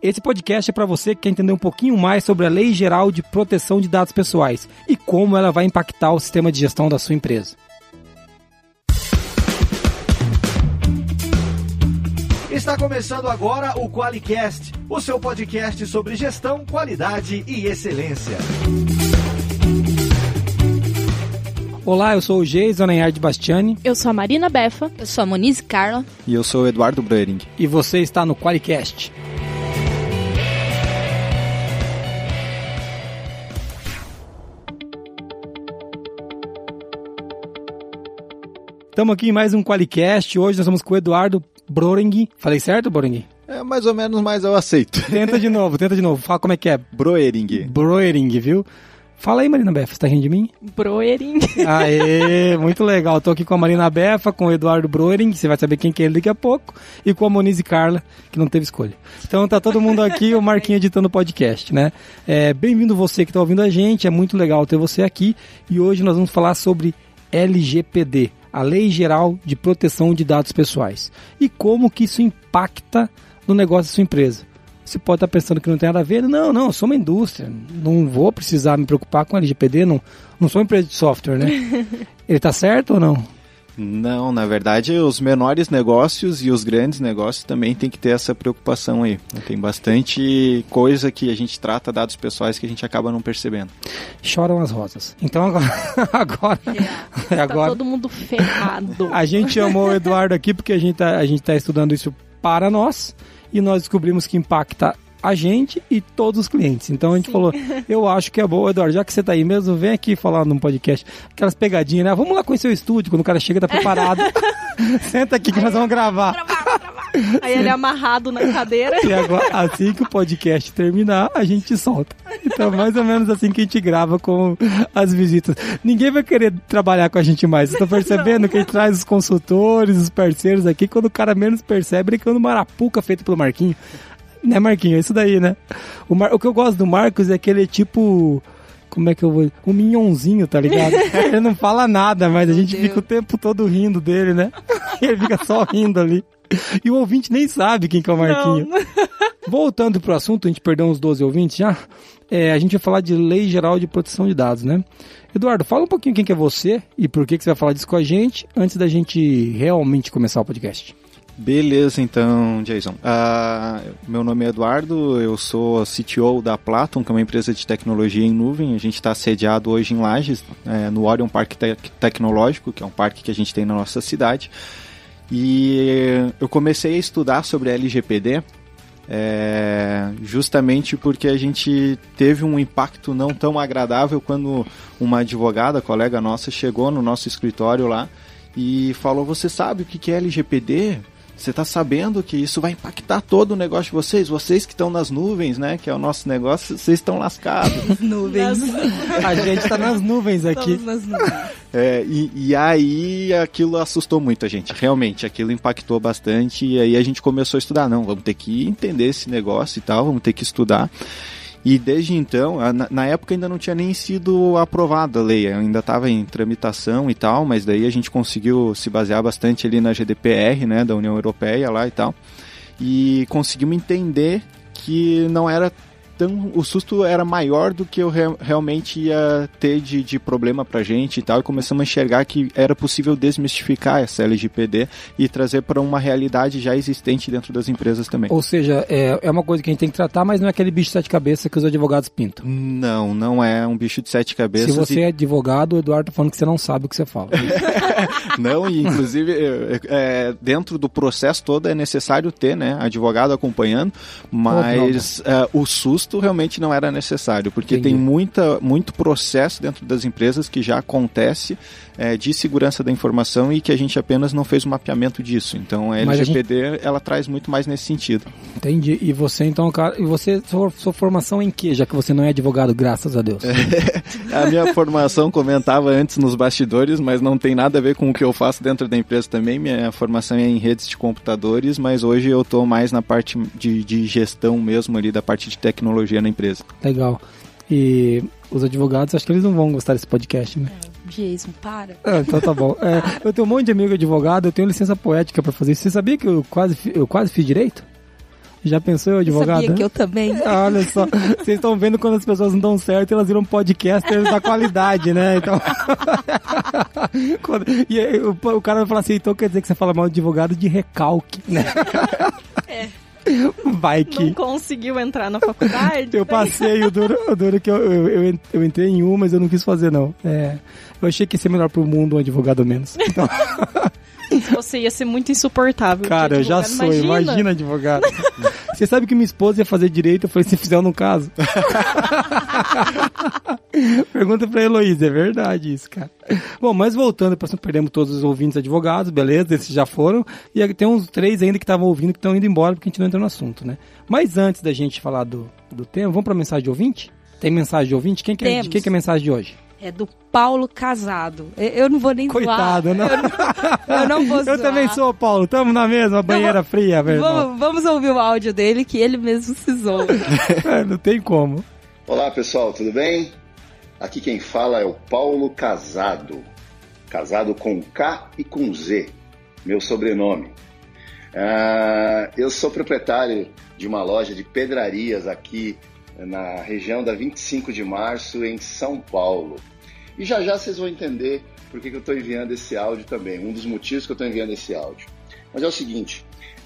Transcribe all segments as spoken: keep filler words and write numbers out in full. Esse podcast é para você que quer entender um pouquinho mais sobre a Lei Geral de Proteção de Dados Pessoais e como ela vai impactar o sistema de gestão da sua empresa. Está começando agora o Qualicast, o seu podcast sobre gestão, qualidade e excelência. Olá, eu sou o Jason Andrade Bastiani. Eu sou a Marina Beffa. Eu sou a Moniz Carla. E eu sou o Eduardo Broering. E você está no Qualicast. Estamos aqui em mais um Qualicast. Hoje nós estamos com o Eduardo Broering. Falei certo, Broering? É mais ou menos, mas eu aceito. Tenta de novo, tenta de novo. Fala como é que é. Broering. Broering, viu? Fala aí, Marina Beffa, você tá rindo de mim? Broering. Aê, muito legal. Tô aqui com a Marina Beffa, com o Eduardo Broering, que você vai saber quem que é ele daqui a pouco, e com a Moniz Carla, que não teve escolha. Então tá todo mundo aqui, o Marquinhos editando o podcast, né? É, bem-vindo você que tá ouvindo a gente, é muito legal ter você aqui. E hoje nós vamos falar sobre L G P D, a Lei Geral de Proteção de Dados Pessoais, e como que isso impacta no negócio da sua empresa. Você pode estar pensando que não tem nada a ver. Não, não, eu sou uma indústria, não vou precisar me preocupar com L G P D, não, não sou uma empresa de software, né? Ele está certo ou não? Não, na verdade, os menores negócios e os grandes negócios também tem que ter essa preocupação aí. Tem bastante coisa que a gente trata, dados pessoais, que a gente acaba não percebendo. Choram as rosas. Então agora... agora, é, agora tá todo mundo ferrado. A gente chamou o Eduardo aqui porque a gente tá, a gente tá estudando isso para nós e nós descobrimos que impacta a gente e todos os clientes. Então a gente Sim. falou, eu acho que é boa, Eduardo, já que você tá aí mesmo, vem aqui falar num podcast. Aquelas pegadinhas, né? Vamos lá conhecer o estúdio, quando o cara chega, tá preparado. Senta aqui que aí, nós vamos gravar. Trabalho, trabalho. Aí ele é amarrado na cadeira. E agora, assim que o podcast terminar, a gente solta. Então mais ou menos assim que a gente grava com as visitas. Ninguém vai querer trabalhar com a gente mais. Vocês estão percebendo que a gente traz os consultores, os parceiros aqui, quando o cara menos percebe, ele canta uma marapuca feita pelo Marquinhos. Né, Marquinhos? É isso daí, né? O, Mar... o que eu gosto do Marcos é que ele é tipo... Como é que eu vou... Um minhonzinho, tá ligado? Ele não fala nada, mas a gente Meu fica Deus. O tempo todo rindo dele, né? Ele fica só rindo ali. E o ouvinte nem sabe quem que é o Marquinhos. Não. Voltando pro assunto, a gente perdeu uns doze ouvintes já. É, a gente vai falar de Lei Geral de Proteção de Dados, né? Eduardo, fala um pouquinho quem que é você e por que que você vai falar disso com a gente antes da gente realmente começar o podcast. Beleza, então, Jason. Uh, meu nome é Eduardo, eu sou C T O da Platon, que é uma empresa de tecnologia em nuvem. A gente está sediado hoje em Lages, é, no Orion Parque Tec- Tecnológico, que é um parque que a gente tem na nossa cidade. E eu comecei a estudar sobre L G P D é, justamente porque a gente teve um impacto não tão agradável quando uma advogada, colega nossa, chegou no nosso escritório lá e falou, você sabe o que é L G P D? Você está sabendo que isso vai impactar todo o negócio de vocês? Vocês que estão nas nuvens, né? Que é o nosso negócio, vocês estão lascados. Nuvens. A gente está nas nuvens aqui. Nas nuvens. É, e, e aí aquilo assustou muito a gente. Realmente, aquilo impactou bastante. E aí a gente começou a estudar. Não, vamos ter que entender esse negócio e tal. Vamos ter que estudar. E desde então, na, na época ainda não tinha nem sido aprovada a lei, ainda estava em tramitação e tal, mas daí a gente conseguiu se basear bastante ali na G D P R, né, da União Europeia lá e tal, e conseguimos entender que não era tão, o susto era maior do que eu re, realmente ia ter de, de problema pra gente e tal, e começamos a enxergar que era possível desmistificar essa L G P D e trazer para uma realidade já existente dentro das empresas também. Ou seja, é, é uma coisa que a gente tem que tratar, mas não é aquele bicho de sete cabeças que os advogados pintam. Não, não é um bicho de sete cabeças. Se você e... é advogado, o Eduardo tá falando que você não sabe o que você fala. Não, e inclusive é, dentro do processo todo é necessário ter, né, advogado acompanhando, mas oh, é, o susto realmente não era necessário, porque Entendi. Tem muita, muito processo dentro das empresas que já acontece é, de segurança da informação e que a gente apenas não fez o mapeamento disso. Então a L G P D, a gente... ela traz muito mais nesse sentido. Entendi. E você, então, cara, e você, sua, sua formação em quê? Já que você não é advogado, graças a Deus. É, a minha formação, comentava antes nos bastidores, mas não tem nada a ver com o que eu faço dentro da empresa também. Minha formação é em redes de computadores, mas hoje eu estou mais na parte de, de gestão mesmo ali, da parte de tecnologia na empresa. Legal. E os advogados, acho que eles não vão gostar desse podcast, né? É, Jason, para. É, então tá bom. É, eu tenho um monte de amigo advogado, eu tenho licença poética pra fazer isso. Você sabia que eu quase, eu quase fiz direito? Já pensou eu, advogada? Eu sabia que eu também. Olha só, vocês estão vendo quando as pessoas não dão certo, elas viram podcasters da qualidade, né? Então... quando... E aí, o, o cara vai falar assim, então quer dizer que você fala mal de advogado de recalque, né? É. Vai que... Não conseguiu entrar na faculdade? Eu passei, o duro, o duro que eu, eu, eu entrei em um, mas eu não quis fazer, não. É, eu achei que ia ser melhor pro mundo um advogado menos. Então... Você ia ser muito insuportável. Cara, eu já sou, imagina, imagina advogado. Você sabe que minha esposa ia fazer direito, eu falei, se fizer eu não caso. Pergunta pra Heloísa, é verdade isso, cara. Bom, mas voltando, perdemos todos os ouvintes advogados, beleza, esses já foram. E tem uns três ainda que estavam ouvindo, que estão indo embora, porque a gente não entrou no assunto, né? Mas antes da gente falar do, do tema, vamos pra mensagem de ouvinte? Tem mensagem de ouvinte? Quem que, de quem que é a mensagem de hoje? É do Paulo Casado. Eu não vou nem Coitado, zoar. Coitado, não. Eu não vou zoar. Eu também sou, Paulo. Tamo na mesma banheira então, fria, velho. Vamos, vamos ouvir o áudio dele, que ele mesmo se zoa. Não tem como. Olá, pessoal. Tudo bem? Aqui quem fala é o Paulo Casado. Casado com K e com Z. Meu sobrenome. Ah, eu sou proprietário de uma loja de pedrarias aqui na região da vinte e cinco de março, em São Paulo. E já já vocês vão entender por que, que eu estou enviando esse áudio também, um dos motivos que eu estou enviando esse áudio. Mas é o seguinte,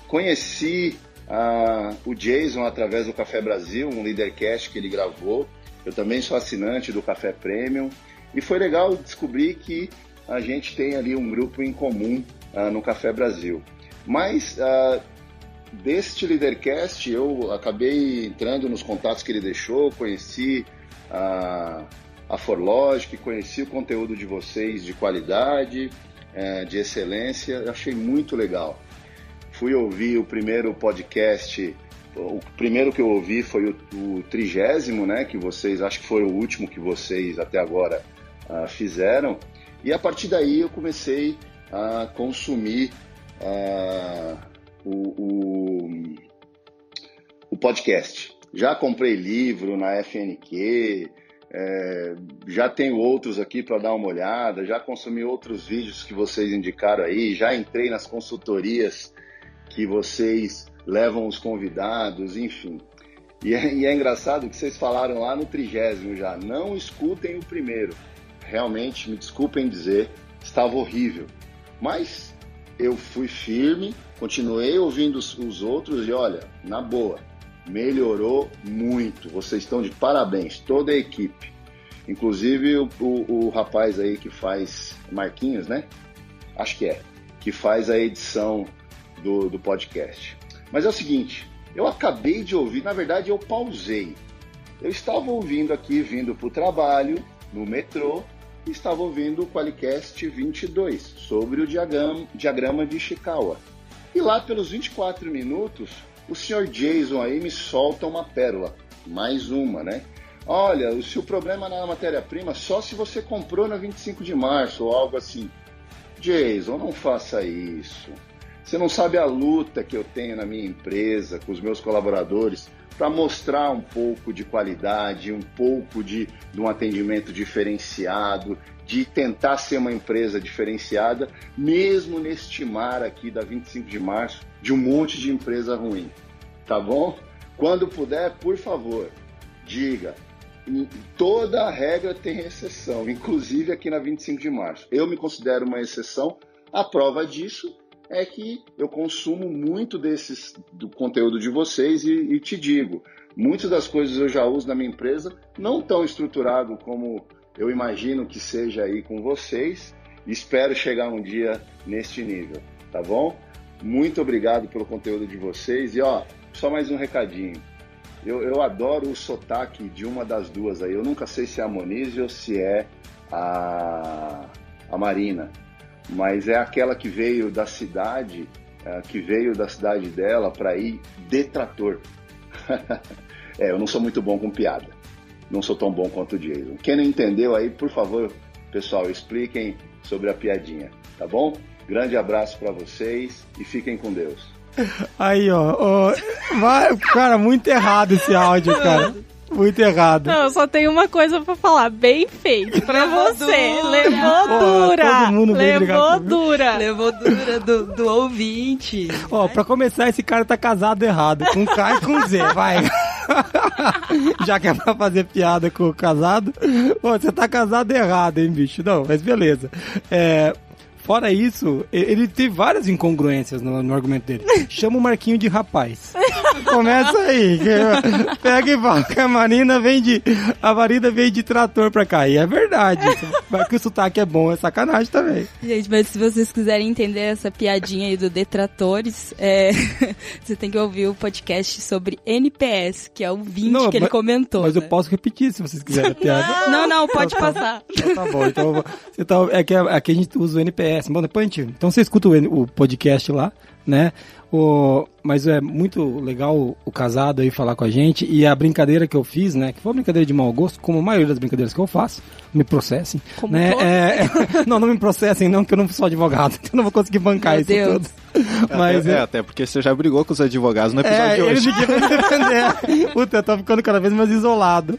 conheci uh, o Jason através do Café Brasil, um Leadercast que ele gravou. Eu também sou assinante do Café Premium. E foi legal descobrir que a gente tem ali um grupo em comum uh, no Café Brasil. Mas... Uh, Deste Leadercast, eu acabei entrando nos contatos que ele deixou, conheci a, a ForLogic, conheci o conteúdo de vocês de qualidade, é, de excelência, achei muito legal. Fui ouvir o primeiro podcast, o primeiro que eu ouvi foi o, o trigésimo, né, que vocês, acho que foi o último que vocês até agora uh, fizeram, e a partir daí eu comecei a consumir uh, O, o, o podcast. Já comprei livro na F N Q, é, já tenho outros aqui para dar uma olhada, já consumi outros vídeos que vocês indicaram aí, já entrei nas consultorias que vocês levam os convidados, enfim. E é, e é engraçado que vocês falaram lá no trigésimo já, não escutem o primeiro. Realmente, me desculpem dizer, estava horrível. Mas eu fui firme, continuei ouvindo os, os outros e olha, na boa, melhorou muito. Vocês estão de parabéns, toda a equipe. Inclusive o, o, o rapaz aí que faz, Marquinhos, né? Acho que é, que faz a edição do, do podcast. Mas é o seguinte, eu acabei de ouvir, na verdade eu pausei. Eu estava ouvindo aqui, vindo para o trabalho, no metrô, estava ouvindo o Qualicast vinte e dois, sobre o diagrama, diagrama de Ishikawa. E lá pelos vinte e quatro minutos, o senhor Jason aí me solta uma pérola. Mais uma, né? Olha, o seu problema na matéria-prima só se você comprou na vinte e cinco de março ou algo assim. Jason, não faça isso. Você não sabe a luta que eu tenho na minha empresa, com os meus colaboradores, para mostrar um pouco de qualidade, um pouco de, de um atendimento diferenciado, de tentar ser uma empresa diferenciada, mesmo neste mar aqui da vinte e cinco de março, de um monte de empresa ruim, tá bom? Quando puder, por favor, diga. Toda regra tem exceção, inclusive aqui na vinte e cinco de março. Eu me considero uma exceção, a prova disso é que eu consumo muito desses, do conteúdo de vocês e, e te digo, muitas das coisas eu já uso na minha empresa, não tão estruturado como eu imagino que seja aí com vocês, espero chegar um dia neste nível, tá bom? Muito obrigado pelo conteúdo de vocês e ó, só mais um recadinho, eu, eu adoro o sotaque de uma das duas aí, eu nunca sei se é a Moniz ou se é a, a Marina, mas é aquela que veio da cidade, que veio da cidade dela para ir detrator. É, eu não sou muito bom com piada, não sou tão bom quanto o Jason. Quem não entendeu aí, por favor, pessoal, expliquem sobre a piadinha, tá bom? Grande abraço para vocês e fiquem com Deus. Aí, ó, ó vai, cara, muito errado esse áudio, cara. Muito errado. Não, eu só tenho uma coisa pra falar. Bem feito pra você. Levou dura. Pô, todo mundo veio brigar comigo. Levou dura. Levou dura do, do ouvinte. Ó, pra começar, esse cara tá casado errado. Com K e com Z, vai. Já que é pra fazer piada com o casado. Pô, você tá casado errado, hein, bicho? Não, mas beleza. É... Fora isso, ele tem várias incongruências no, no argumento dele. Chama o Marquinho de rapaz. Começa aí. Pega e fala que a Marina vem de... A Marina vem de trator pra cá. E é verdade. Mas que o sotaque é bom, é sacanagem também. Gente, mas se vocês quiserem entender essa piadinha aí do Detratores, é, você tem que ouvir o podcast sobre N P S, que é o vinte não, que ele mas, comentou. Mas né? Eu posso repetir se vocês quiserem a piada. Não, não, pode então, passar. Tá, tá bom, então eu vou... Então, é que aqui a gente usa o N P S. Bom, depois a gente... Então você escuta o, o podcast lá, né? O, mas é muito legal o, o casado aí falar com a gente. E a brincadeira que eu fiz, né? Que foi uma brincadeira de mau gosto, como a maioria das brincadeiras que eu faço. Me processem. Como né? é, é, não, não me processem, não, que eu não sou advogado. Então eu não vou conseguir bancar Meu isso Deus. Tudo. Mas, é, é, é, até porque você já brigou com os advogados no episódio é, de hoje. Ele me defender. Puta, eu tô ficando cada vez mais isolado.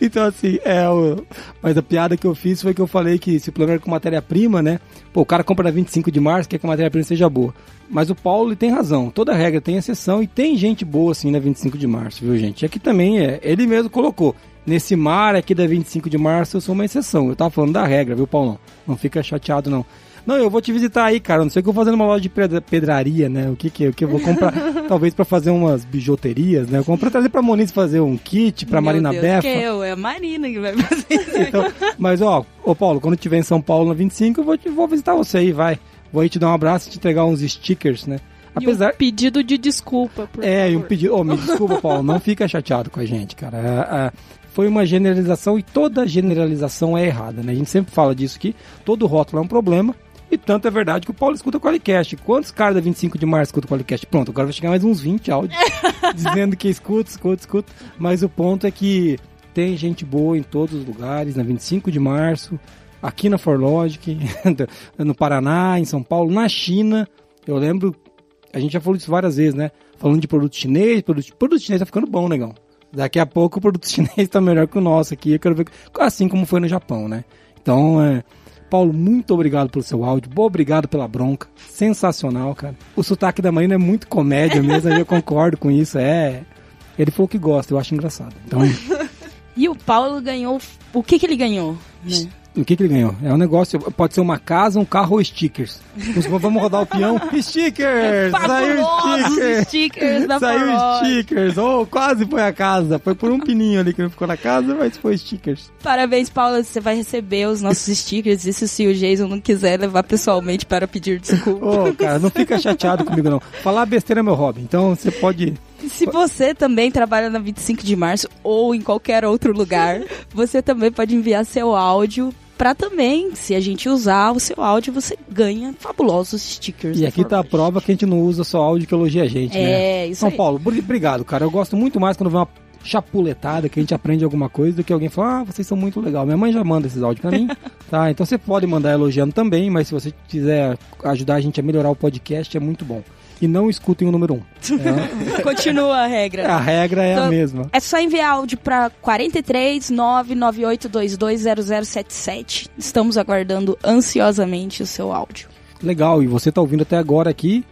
Então, assim, é. O... Mas a piada que eu fiz foi que eu falei que se planejar com matéria-prima, né? Pô, o cara compra na vinte e cinco de março, quer que a matéria-prima seja boa. Mas o Paulo ele tem razão, toda regra tem exceção e tem gente boa assim na vinte e cinco de março, viu gente? E aqui também é, ele mesmo colocou, nesse mar aqui da vinte e cinco de março eu sou uma exceção, eu tava falando da regra, viu Paulão? Não fica chateado não. Não, eu vou te visitar aí, cara, não sei o que eu vou fazer numa loja de pedra, pedraria, né, o que que, o que eu vou comprar, talvez pra fazer umas bijuterias, né, eu comprei trazer pra Moniz fazer um kit, pra Meu Marina Deus, Beffa. Meu que eu, é a Marina que vai fazer isso. Então, mas ó, ô Paulo, quando eu estiver em São Paulo na vinte e cinco eu vou, te, vou visitar você aí, vai. Vou aí te dar um abraço e te entregar uns stickers, né? Apesar... E um pedido de desculpa, por É, favor. E um pedido... Oh, me desculpa, Paulo, não fica chateado com a gente, cara. É, é... Foi uma generalização e toda generalização é errada, né? A gente sempre fala disso aqui, todo rótulo é um problema e tanto é verdade que o Paulo escuta o Qualicast. Quantos caras da vinte e cinco de março escutam o Qualicast? Pronto, agora vai chegar mais uns vinte áudios dizendo que escuta, escuta, escuta. Mas o ponto é que tem gente boa em todos os lugares, na vinte e cinco de março... Aqui na ForLogic, no Paraná, em São Paulo, na China. Eu lembro, a gente já falou isso várias vezes, né? Falando de produto chinês, produto, produto chinês tá ficando bom, negão. Daqui a pouco o produto chinês tá melhor que o nosso aqui. Eu quero ver, assim como foi no Japão, né? Então, é, Paulo, muito obrigado pelo seu áudio. Obrigado pela bronca. Sensacional, cara. O sotaque da Marina é muito comédia mesmo, eu concordo com isso. É, ele falou que gosta, eu acho engraçado. Então... E o Paulo ganhou... O que que ele ganhou, né? O que que ele ganhou? É um negócio, pode ser uma casa, um carro ou stickers. Vamos rodar o peão. Stickers! Saiu stickers! stickers da Saiu stickers! Ou oh, quase foi a casa. Foi por um pininho ali que não ficou na casa, mas foi stickers. Parabéns, Paula. Você vai receber os nossos stickers. Isso se o Jason não quiser levar pessoalmente para pedir desculpa. Ô, oh, cara, não fica chateado comigo, não. Falar besteira é meu hobby. Então, você pode... Se você também trabalha na vinte e cinco de março ou em qualquer outro lugar, você também pode enviar seu áudio para também, se a gente usar o seu áudio, você ganha fabulosos stickers. E aqui tá a prova que a gente não usa só áudio que elogia a gente, é, né? É, isso aí. São Paulo, obrigado, cara. Eu gosto muito mais quando vem uma chapuletada que a gente aprende alguma coisa do que alguém fala, ah, vocês são muito legal. Minha mãe já manda esses áudios pra mim, tá? Então você pode mandar elogiando também, mas se você quiser ajudar a gente a melhorar o podcast, é muito bom. E não escutem o número um. É. Continua a regra. A regra é então, a mesma. É só enviar áudio para quatro três, nove nove oito dois dois zero zero sete sete. Estamos aguardando ansiosamente o seu áudio. Legal, e você tá ouvindo até agora aqui.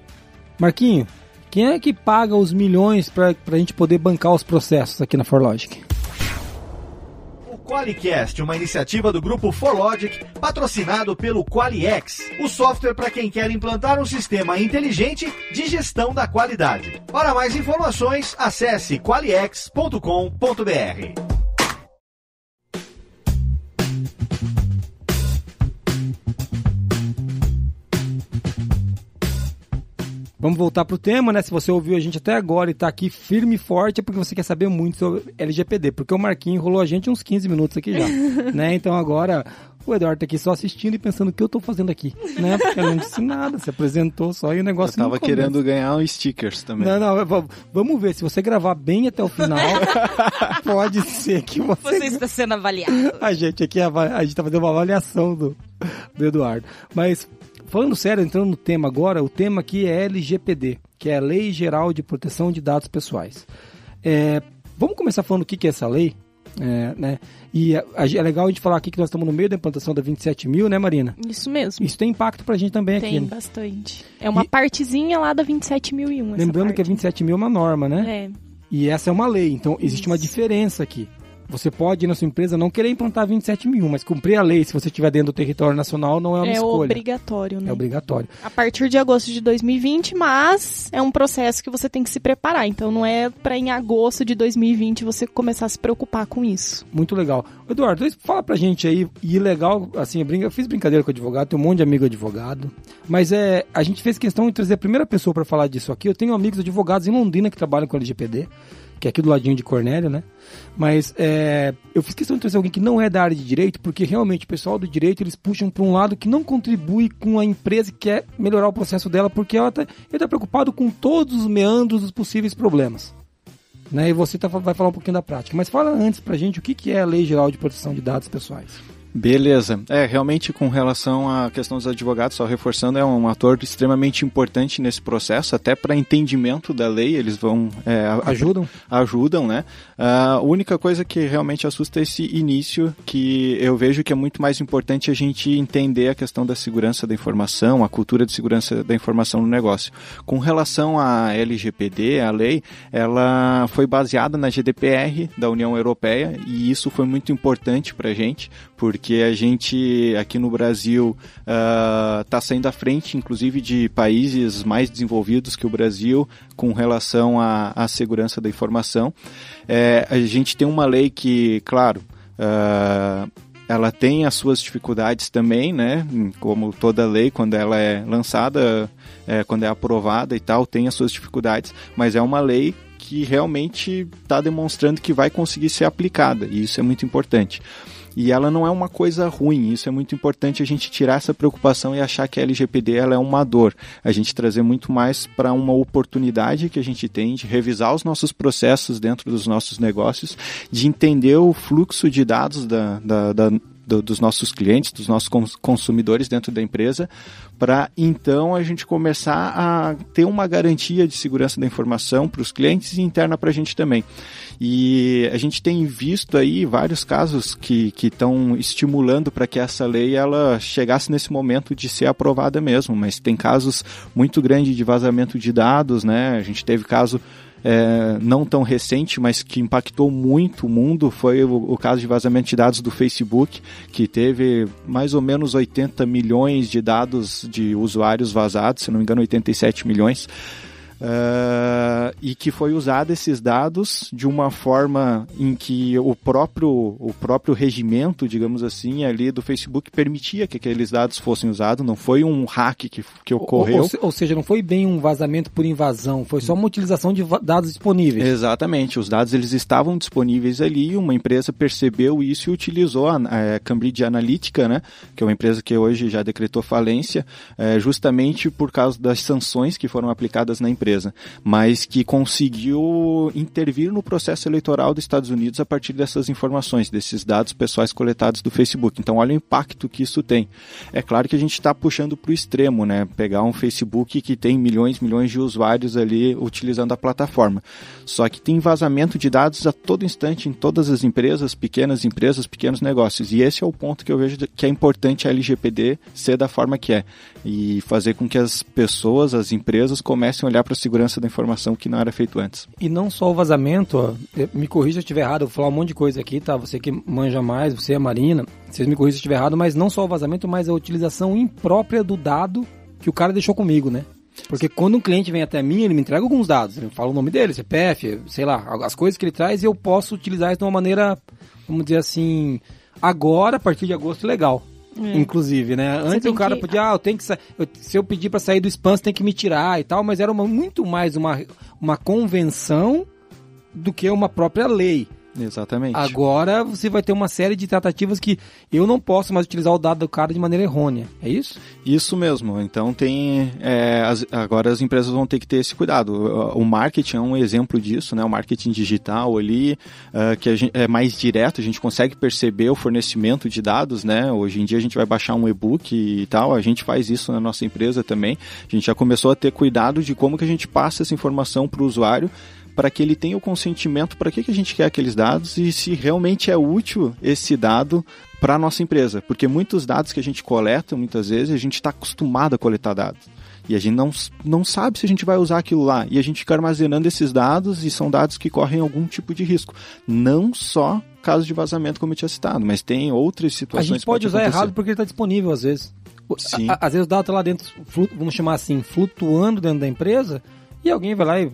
Marquinho, quem é que paga os milhões para a gente poder bancar os processos aqui na ForLogic? Qualicast, uma iniciativa do grupo ForLogic, patrocinado pelo Qualiex, o software para quem quer implantar um sistema inteligente de gestão da qualidade. Para mais informações, acesse qualiex ponto com ponto br. Vamos voltar pro tema, né? Se você ouviu a gente até agora e tá aqui firme e forte, é porque você quer saber muito sobre L G P D, porque o Marquinho enrolou a gente uns quinze minutos aqui já, né? Então agora o Eduardo tá aqui só assistindo e pensando o que eu tô fazendo aqui, né? Porque eu não disse nada, se apresentou só e o negócio não começa. Eu tava querendo ganhar uns stickers também. Não, não, vamos ver, se você gravar bem até o final, pode ser que você... Você está sendo avaliado. A gente aqui, a gente tá fazendo uma avaliação do, do Eduardo, mas... Falando sério, entrando no tema agora, o tema aqui é L G P D, que é a Lei Geral de Proteção de Dados Pessoais. É, Vamos começar falando o que, que é essa lei? É, né? E é, é legal a gente falar aqui que nós estamos no meio da implantação da vinte e sete mil, né, Marina? Isso mesmo. Isso tem impacto pra gente também tem aqui. Tem bastante. Né? É uma e... partezinha lá da vinte e sete mil e um. Lembrando que a vinte e sete mil é uma norma, né? É. E essa é uma lei, então existe Isso. uma diferença aqui. Você pode, na sua empresa, não querer implantar vinte e sete mil, mas cumprir a lei, se você estiver dentro do território nacional, não é uma é escolha. É obrigatório, né? É obrigatório. A partir de agosto de dois mil e vinte, mas é um processo que você tem que se preparar. Então, não é para em agosto de dois mil e vinte você começar a se preocupar com isso. Muito legal. Eduardo, fala pra gente aí, e legal, assim, eu fiz brincadeira com o advogado, tenho um monte de amigo advogado, mas é, a gente fez questão de trazer a primeira pessoa para falar disso aqui. Eu tenho amigos advogados em Londrina que trabalham com o L G P D, que é aqui do ladinho de Cornélio, né? Mas é, eu fiz questão de trazer alguém que não é da área de direito, porque realmente o pessoal do direito, eles puxam para um lado que não contribui com a empresa que quer melhorar o processo dela, porque ela tá, ele tá preocupado com todos os meandros dos possíveis problemas. Né? E você tá, vai falar um pouquinho da prática. Mas fala antes pra gente o que, que é a Lei Geral de Proteção de Dados Pessoais. Beleza. É, realmente com relação à questão dos advogados, só reforçando, é um ator extremamente importante nesse processo, até para entendimento da lei, eles vão... É, ajudam. Ajudam, né? A única coisa que realmente assusta é esse início, que eu vejo que é muito mais importante a gente entender a questão da segurança da informação, a cultura de segurança da informação no negócio. Com relação à L G P D, a lei, ela foi baseada na G D P R da União Europeia, e isso foi muito importante para a gente, porque Porque a gente, aqui no Brasil, está uh, saindo à frente, inclusive, de países mais desenvolvidos que o Brasil, com relação à segurança da informação. É, a gente tem uma lei que, claro... Uh, ela tem as suas dificuldades também, né? Como toda lei, quando ela é lançada, é, quando é aprovada e tal, tem as suas dificuldades, mas é uma lei que realmente está demonstrando que vai conseguir ser aplicada, e isso é muito importante. E ela não é uma coisa ruim, isso é muito importante a gente tirar essa preocupação e achar que a L G P D ela é uma dor, a gente trazer muito mais para uma oportunidade que a gente tem de revisar os nossos processos dentro dos nossos negócios, de entender o fluxo de dados da, da, da dos nossos clientes, dos nossos consumidores dentro da empresa, para então a gente começar a ter uma garantia de segurança da informação para os clientes e interna para a gente também. E a gente tem visto aí vários casos que estão estimulando para que essa lei ela chegasse nesse momento de ser aprovada mesmo, mas tem casos muito grandes de vazamento de dados, né? A gente teve caso... É, não tão recente, mas que impactou muito o mundo, foi o, o caso de vazamento de dados do Facebook, que teve mais ou menos oitenta milhões de dados de usuários vazados, se não me engano oitenta e sete milhões, uh, e que foi usado esses dados de uma forma em que o próprio, o próprio regimento, digamos assim, ali do Facebook permitia que aqueles dados fossem usados, não foi um hack que, que ocorreu. Ou, ou, ou seja, não foi bem um vazamento por invasão, foi só uma utilização de dados disponíveis. Exatamente, os dados eles estavam disponíveis ali, uma empresa percebeu isso e utilizou a, a Cambridge Analytica, né, que é uma empresa que hoje já decretou falência, é, justamente por causa das sanções que foram aplicadas na empresa, mas que conseguiu intervir no processo eleitoral dos Estados Unidos a partir dessas informações, desses dados pessoais coletados do Facebook. Então, olha o impacto que isso tem. É claro que a gente está puxando para o extremo, né? Pegar um Facebook que tem milhões e milhões de usuários ali utilizando a plataforma. Só que tem vazamento de dados a todo instante em todas as empresas, pequenas empresas, pequenos negócios. E esse é o ponto que eu vejo que é importante a L G P D ser da forma que é. E fazer com que as pessoas, as empresas, comecem a olhar para a segurança da informação que não era feito antes. E não só o vazamento, ó, me corrija se eu estiver errado, eu vou falar um monte de coisa aqui, tá? Você que manja mais, você é a Marina, vocês me corrijam se eu estiver errado, mas não só o vazamento, mas a utilização imprópria do dado que o cara deixou comigo, né? Porque quando um cliente vem até mim, ele me entrega alguns dados, ele fala o nome dele, C P F, sei lá, as coisas que ele traz, e eu posso utilizar isso de uma maneira, vamos dizer assim, agora, a partir de agosto, legal. É. Inclusive, né? Você antes o cara que... podia, ah, eu tenho que sa... eu... se eu pedir pra sair do spam, você tem que me tirar e tal, mas era uma, muito mais uma, uma convenção do que uma própria lei. Exatamente. Agora você vai ter uma série de tratativas que eu não posso mais utilizar o dado do cara de maneira errônea, é isso? Isso mesmo, então tem é, as, agora as empresas vão ter que ter esse cuidado. O, o marketing é um exemplo disso, né? O marketing digital ali, uh, que a gente, é mais direto, a gente consegue perceber o fornecimento de dados, né? Hoje em dia a gente vai baixar um e-book e tal, a gente faz isso na nossa empresa também, a gente já começou a ter cuidado de como que a gente passa essa informação para o usuário, para que ele tenha o consentimento para que, que a gente quer aqueles dados e se realmente é útil esse dado para a nossa empresa. Porque muitos dados que a gente coleta, muitas vezes, a gente está acostumado a coletar dados. E a gente não, não sabe se a gente vai usar aquilo lá. E a gente fica armazenando esses dados e são dados que correm algum tipo de risco. Não só caso de vazamento, como eu tinha citado, mas tem outras situações que a gente pode usar acontecer. Errado porque ele está disponível às vezes. Sim. À, às vezes o dado está lá dentro, vamos chamar assim, flutuando dentro da empresa e alguém vai lá e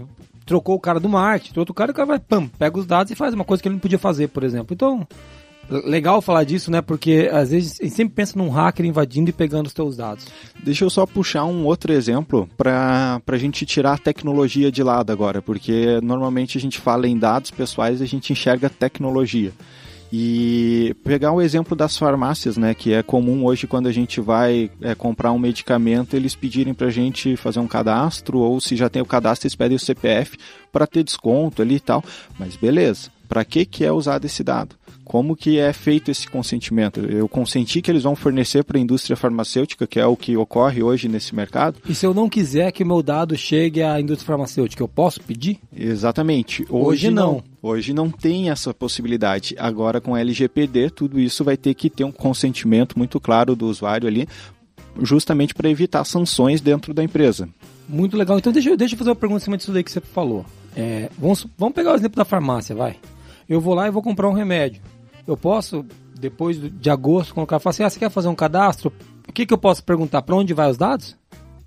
trocou o cara do marketing, trocou o cara e o cara vai, pam, pega os dados e faz uma coisa que ele não podia fazer, por exemplo. Então... legal falar disso, né? Porque às vezes a gente sempre pensa num hacker invadindo e pegando os teus dados. Deixa eu só puxar um outro exemplo para a gente tirar a tecnologia de lado agora, porque normalmente a gente fala em dados pessoais e a gente enxerga tecnologia. E pegar o exemplo das farmácias, né? Que é comum hoje quando a gente vai é, comprar um medicamento, eles pedirem pra gente fazer um cadastro, ou se já tem o cadastro, eles pedem o C P F para ter desconto ali e tal. Mas beleza, para que, que é usado esse dado? Como que é feito esse consentimento? Eu consenti que eles vão fornecer para a indústria farmacêutica, que é o que ocorre hoje nesse mercado. E se eu não quiser que o meu dado chegue à indústria farmacêutica, eu posso pedir? Exatamente. Hoje, hoje não. não. Hoje não tem essa possibilidade. Agora, com L G P D, tudo isso vai ter que ter um consentimento muito claro do usuário ali, justamente para evitar sanções dentro da empresa. Muito legal. Então, deixa, deixa eu fazer uma pergunta em cima disso daí que você falou. É, vamos, vamos pegar o exemplo da farmácia, vai. Eu vou lá e vou comprar um remédio. Eu posso, depois de agosto, colocar e falar assim, ah, você quer fazer um cadastro? O que, que eu posso perguntar? Para onde vai os dados?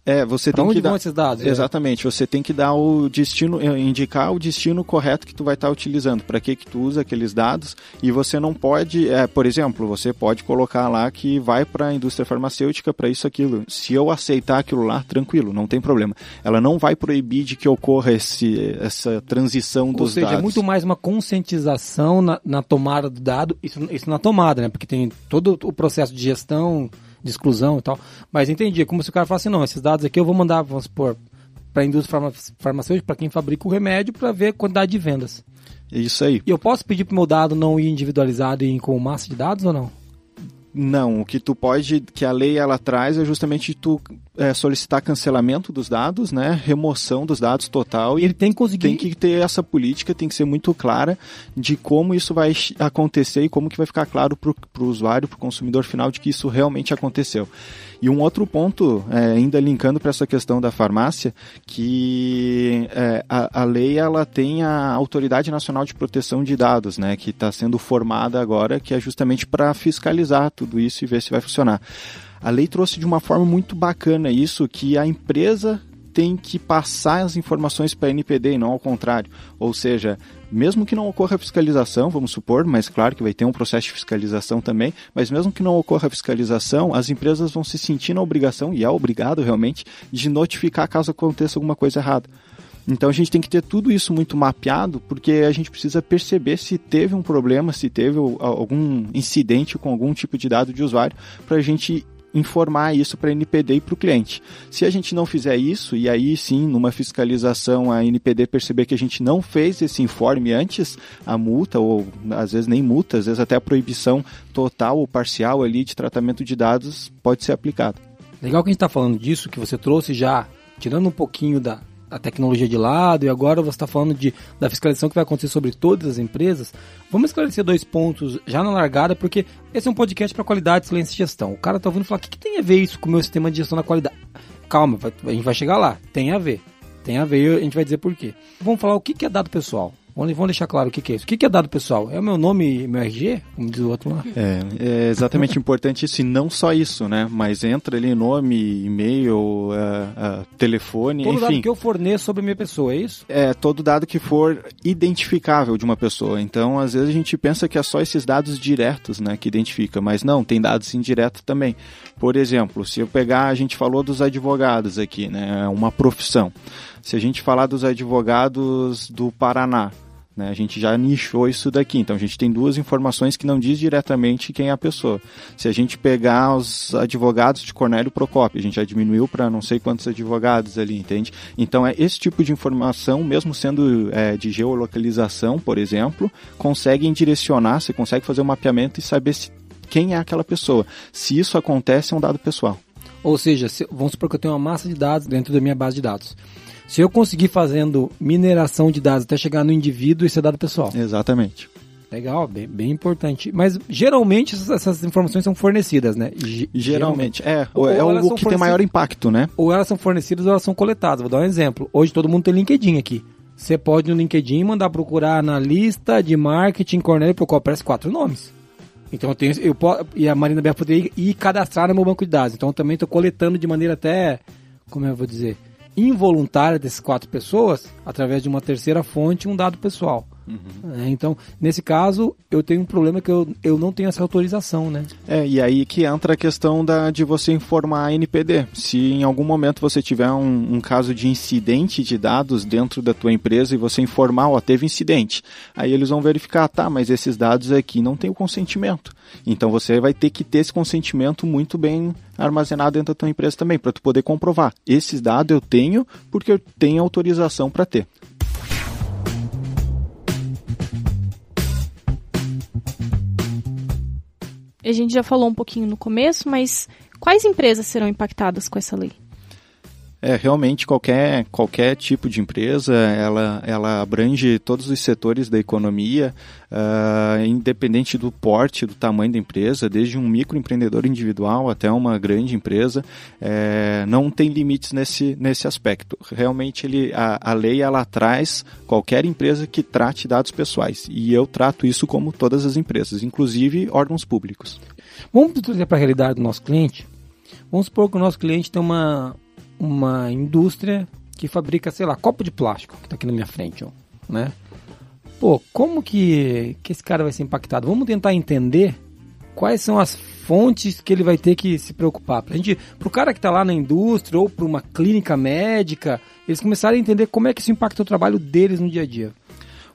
É, você pra tem onde que dar... vão esses dados? Exatamente, é. Você tem que dar o destino, indicar o destino correto que tu vai estar utilizando, para que que tu usa aqueles dados, e você não pode, é, por exemplo, você pode colocar lá que vai para a indústria farmacêutica, para isso, aquilo. Se eu aceitar aquilo lá, tranquilo, não tem problema. Ela não vai proibir de que ocorra esse, essa transição Ou dos seja, dados. Ou seja, é muito mais uma conscientização na, na tomada do dado, isso, isso na tomada, né? Porque tem todo o processo de gestão, de exclusão e tal, mas entendi, como se o cara falasse, não, esses dados aqui eu vou mandar, vamos supor, para a indústria farmacêutica, para quem fabrica o remédio, para ver a quantidade de vendas. É isso aí. E eu posso pedir para o meu dado não ir individualizado e ir com massa de dados ou não? Não, o que tu pode, que a lei ela traz é justamente tu é, solicitar cancelamento dos dados, né, remoção dos dados total. E ele tem que conseguir... Tem que ter essa política, tem que ser muito clara de como isso vai acontecer e como que vai ficar claro para o usuário, para o consumidor final, de que isso realmente aconteceu. E um outro ponto, é, ainda linkando para essa questão da farmácia, que é, a, a lei ela tem a Autoridade Nacional de Proteção de Dados, né, que está sendo formada agora, que é justamente para fiscalizar tudo isso e ver se vai funcionar. A lei trouxe de uma forma muito bacana isso, que a empresa tem que passar as informações para a N P D e não ao contrário. Ou seja, mesmo que não ocorra fiscalização, vamos supor, mas claro que vai ter um processo de fiscalização também, mas mesmo que não ocorra fiscalização, as empresas vão se sentir na obrigação, e é obrigado realmente, de notificar caso aconteça alguma coisa errada. Então a gente tem que ter tudo isso muito mapeado, porque a gente precisa perceber se teve um problema, se teve algum incidente com algum tipo de dado de usuário, para a gente informar isso para a N P D e para o cliente. Se a gente não fizer isso, e aí sim, numa fiscalização, a N P D perceber que a gente não fez esse informe antes, a multa, ou às vezes nem multa, às vezes até a proibição total ou parcial ali de tratamento de dados pode ser aplicada. Legal que a gente está falando disso, que você trouxe já, tirando um pouquinho da... a tecnologia de lado, e agora você está falando de, da fiscalização que vai acontecer sobre todas as empresas. Vamos esclarecer dois pontos já na largada, porque esse é um podcast para qualidade, silêncio e gestão. O cara está ouvindo e fala, o que, que tem a ver isso com o meu sistema de gestão da qualidade? Calma, vai, a gente vai chegar lá. Tem a ver. Tem a ver, a gente vai dizer por quê. Vamos falar o que, que é dado pessoal. Vamos deixar claro o que é isso. O que é dado pessoal? É o meu nome e meu R G? Como diz o outro lá. É, é exatamente importante isso, e não só isso, né? Mas entra ali nome, e-mail, uh, uh, telefone, todo enfim. Todo dado que eu forneço sobre a minha pessoa, é isso? É, todo dado que for identificável de uma pessoa. Então, às vezes a gente pensa que é só esses dados diretos, né, que identifica, mas não, tem dados indiretos também. Por exemplo, se eu pegar, a gente falou dos advogados aqui, né? Uma profissão. Se a gente falar dos advogados do Paraná, né, a gente já nichou isso daqui, então a gente tem duas informações que não diz diretamente quem é a pessoa. Se a gente pegar os advogados de Cornélio Procópio, a gente já diminuiu para não sei quantos advogados ali, entende? Então é esse tipo de informação, mesmo sendo é, de geolocalização, por exemplo, conseguem direcionar, você consegue fazer um mapeamento e saber se, quem é aquela pessoa. Se isso acontece, é um dado pessoal. Ou seja, se, vamos supor que eu tenho uma massa de dados dentro da minha base de dados. Se eu conseguir fazendo mineração de dados até chegar no indivíduo, isso é dado pessoal. Exatamente. Legal, bem, bem importante. Mas geralmente essas informações são fornecidas, né? G- geralmente, geralmente, é. Ou, ou é o que tem maior impacto, né? Ou elas são fornecidas ou elas são coletadas. Vou dar um exemplo. Hoje todo mundo tem LinkedIn aqui. Você pode no LinkedIn mandar procurar na lista de marketing Cornélio Procópio, aparece quatro nomes. Então eu tenho... Eu, e a Marina Beffa poderia ir cadastrar no meu banco de dados. Então eu também estou coletando de maneira até... Como eu vou dizer... involuntária dessas quatro pessoas, através de uma terceira fonte, um dado pessoal. Uhum. É, então, nesse caso, eu tenho um problema que eu, eu não tenho essa autorização, né? É, e aí que entra a questão da, de você informar a N P D. Se em algum momento você tiver um, um caso de incidente de dados dentro da tua empresa e você informar, ó, teve incidente. Aí eles vão verificar, tá, mas esses dados aqui não tem o consentimento. Então você vai ter que ter esse consentimento muito bem armazenado dentro da tua empresa também, para tu poder comprovar. Esses dados eu tenho porque eu tenho autorização para ter. A gente já falou um pouquinho no começo, mas quais empresas serão impactadas com essa lei? É, realmente qualquer, qualquer tipo de empresa, ela, ela abrange todos os setores da economia, uh, independente do porte, do tamanho da empresa, desde um microempreendedor individual até uma grande empresa, é, não tem limites nesse, nesse aspecto. Realmente ele, a, a lei ela traz qualquer empresa que trate dados pessoais, e eu trato isso como todas as empresas, inclusive órgãos públicos. Vamos trazer para a realidade do nosso cliente? Vamos supor que o nosso cliente tem uma... uma indústria que fabrica, sei lá, copo de plástico, que está aqui na minha frente, ó, né? Pô, como que, que esse cara vai ser impactado? Vamos tentar entender quais são as fontes que ele vai ter que se preocupar. Pra gente, pro cara que está lá na indústria ou para uma clínica médica, eles começarem a entender como é que isso impacta o trabalho deles no dia a dia.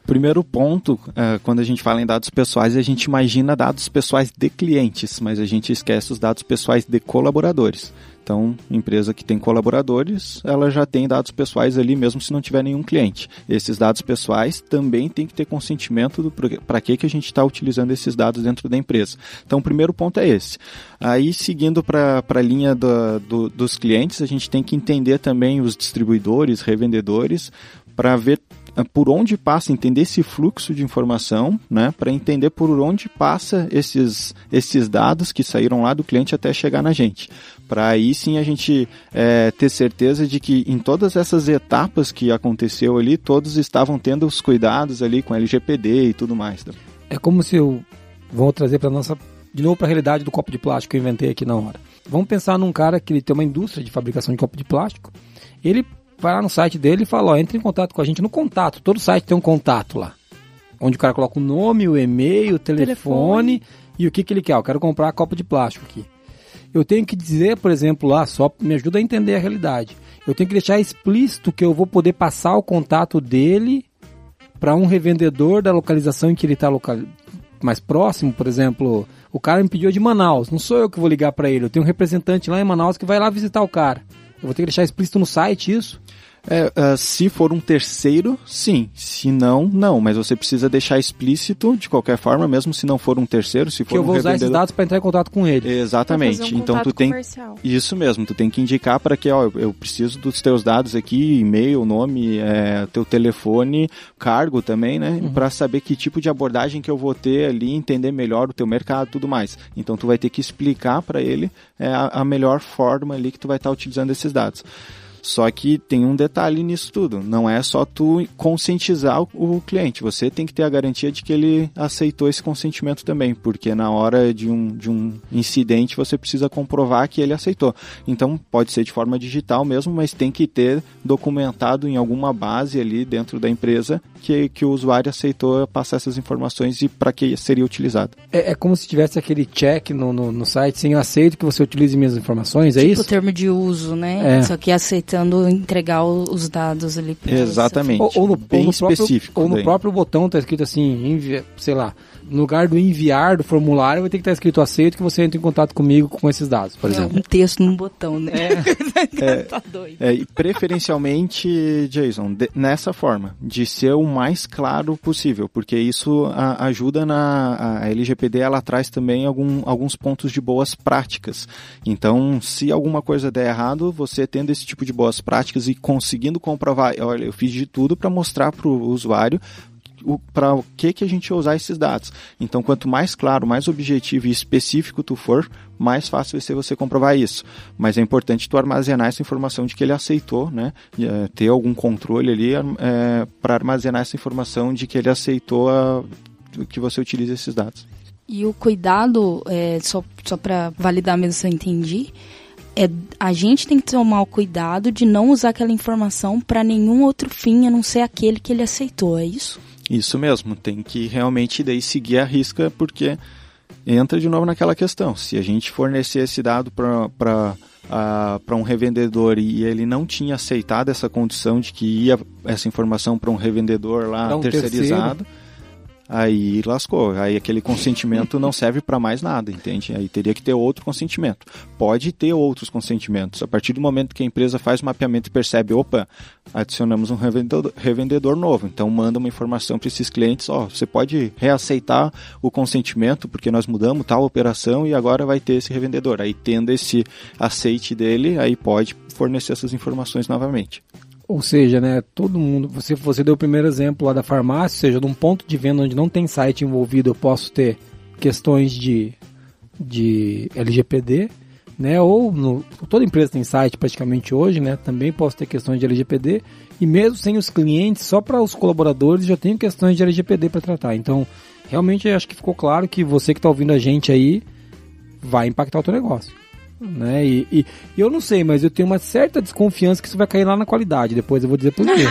Primeiro ponto, quando a gente fala em dados pessoais, a gente imagina dados pessoais de clientes, mas a gente esquece os dados pessoais de colaboradores. Então, empresa que tem colaboradores, ela já tem dados pessoais ali, mesmo se não tiver nenhum cliente. Esses dados pessoais também tem que ter consentimento para que, que a gente está utilizando esses dados dentro da empresa. Então, o primeiro ponto é esse. Aí, seguindo para a linha do, do, dos clientes, a gente tem que entender também os distribuidores, revendedores, para ver por onde passa, entender esse fluxo de informação, né, para entender por onde passa esses, esses dados que saíram lá do cliente até chegar na gente. Para aí sim a gente é, ter certeza de que em todas essas etapas que aconteceu ali, todos estavam tendo os cuidados ali com L G P D e tudo mais. É como se eu... Vou trazer para nossa... De novo para a realidade do copo de plástico que eu inventei aqui na hora. Vamos pensar num cara que ele tem uma indústria de fabricação de copo de plástico. Ele... vai lá no site dele e fala, ó, entra em contato com a gente no contato. Todo site tem um contato lá, onde o cara coloca o nome, o e-mail, o telefone, telefone e o que, que ele quer. Eu quero comprar a copa de plástico aqui. Eu tenho que dizer, por exemplo, lá, só me ajuda a entender a realidade. Eu tenho que deixar explícito que eu vou poder passar o contato dele para um revendedor da localização em que ele está local... mais próximo, por exemplo. O cara me pediu de Manaus, não sou eu que vou ligar para ele. Eu tenho um representante lá em Manaus que vai lá visitar o cara. Eu vou ter que deixar explícito no site isso? É, uh, se for um terceiro, sim. Se não, não. Mas você precisa deixar explícito, de qualquer forma, mesmo se não for um terceiro, se for que um revendedor... Que eu vou usar esses dados para entrar em contato com ele. Exatamente. Fazer um então tu tem isso mesmo. Tu tem que indicar para que, ó, eu, eu preciso dos teus dados aqui, e-mail, nome, é, teu telefone, cargo também, né? Uhum. Para saber que tipo de abordagem que eu vou ter ali, entender melhor o teu mercado, tudo mais. Então tu vai ter que explicar para ele é, a, a melhor forma ali que tu vai estar tá utilizando esses dados. Só que tem um detalhe nisso tudo, não é só tu conscientizar o cliente, você tem que ter a garantia de que ele aceitou esse consentimento também, porque na hora de um, de um incidente você precisa comprovar que ele aceitou. Então pode ser de forma digital mesmo, mas tem que ter documentado em alguma base ali dentro da empresa que, que o usuário aceitou passar essas informações e para que seria utilizado. É, é como se tivesse aquele check no, no, no site, sim, eu aceito que você utilize minhas informações, é tipo isso? Tipo termo de uso, né? É. Só que aceito tentando entregar os dados ali. Exatamente, ou, ou no, bem ou no específico. Próprio, ou no próprio botão está escrito assim, envia, sei lá, no lugar do enviar do formulário vai ter que estar escrito aceito que você entra em contato comigo com esses dados, por exemplo. É, um texto num botão, né? É, é, tá doido. É, e preferencialmente, Jason, de, nessa forma, de ser o mais claro possível, porque isso a, ajuda na... A L G P D, ela traz também algum, alguns pontos de boas práticas. Então, se alguma coisa der errado, você tendo esse tipo de boas práticas e conseguindo comprovar, olha, eu fiz de tudo para mostrar para o usuário para o que, que a gente usar esses dados. Então, quanto mais claro, mais objetivo e específico tu for, mais fácil vai ser você comprovar isso. Mas é importante tu armazenar essa informação de que ele aceitou, né? É, ter algum controle ali é, para armazenar essa informação de que ele aceitou a, que você utilize esses dados. E o cuidado, é, só, só para validar mesmo se eu entendi, é, a gente tem que tomar o cuidado de não usar aquela informação para nenhum outro fim, a não ser aquele que ele aceitou, é isso? Isso mesmo, tem que realmente daí seguir a risca, porque entra de novo naquela questão. Se a gente fornecer esse dado para uh, um revendedor e ele não tinha aceitado essa condição de que ia essa informação para um revendedor lá um terceirizado, terceiro. Aí lascou. Aí aquele consentimento não serve para mais nada, entende? Aí teria que ter outro consentimento. Pode ter outros consentimentos. A partir do momento que a empresa faz o mapeamento e percebe, opa, adicionamos um revendedor, revendedor novo. Então manda uma informação para esses clientes, ó, você pode reaceitar o consentimento porque nós mudamos tal operação e agora vai ter esse revendedor. Aí tendo esse aceite dele, aí pode fornecer essas informações novamente. Ou seja, né, todo mundo, você, você deu o primeiro exemplo lá da farmácia, ou seja, de um ponto de venda onde não tem site envolvido, eu posso ter questões de, de L G P D, né, ou no, toda empresa tem site praticamente hoje, né, também posso ter questões de L G P D, e mesmo sem os clientes, só para os colaboradores, já tenho questões de L G P D para tratar. Então, realmente, eu acho que ficou claro que você que está ouvindo a gente aí vai impactar o teu negócio. Né? E, e eu não sei, mas eu tenho uma certa desconfiança que isso vai cair lá na qualidade. Depois eu vou dizer por quê.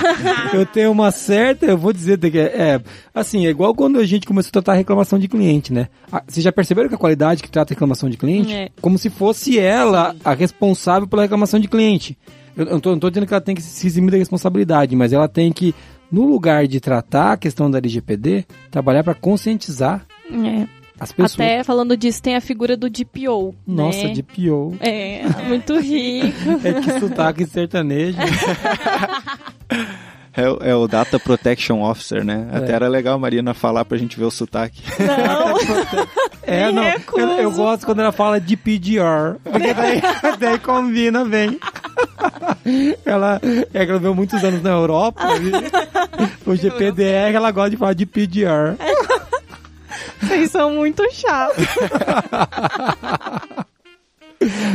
Eu tenho uma certa, eu vou dizer que é, é assim, é igual quando a gente começou a tratar reclamação de cliente, né? A, vocês já perceberam que a qualidade que trata reclamação de cliente é como se fosse ela a responsável pela reclamação de cliente. Eu, eu não estou dizendo que ela tem que se eximir da responsabilidade, mas ela tem que, no lugar de tratar a questão da L G P D, trabalhar para conscientizar. É. Até falando disso, tem a figura do D P O. Nossa, né? D P O. É, muito rico. É que sotaque sertanejo. É, é o Data Protection Officer, né? É. Até era legal a Marina falar pra gente ver o sotaque. Não. é, não. Eu, eu gosto quando ela fala de P D R. Porque daí, daí combina bem. Ela, ela viveu muitos anos na Europa. O G D P R, ela gosta de falar de P D R. Vocês são muito chatos.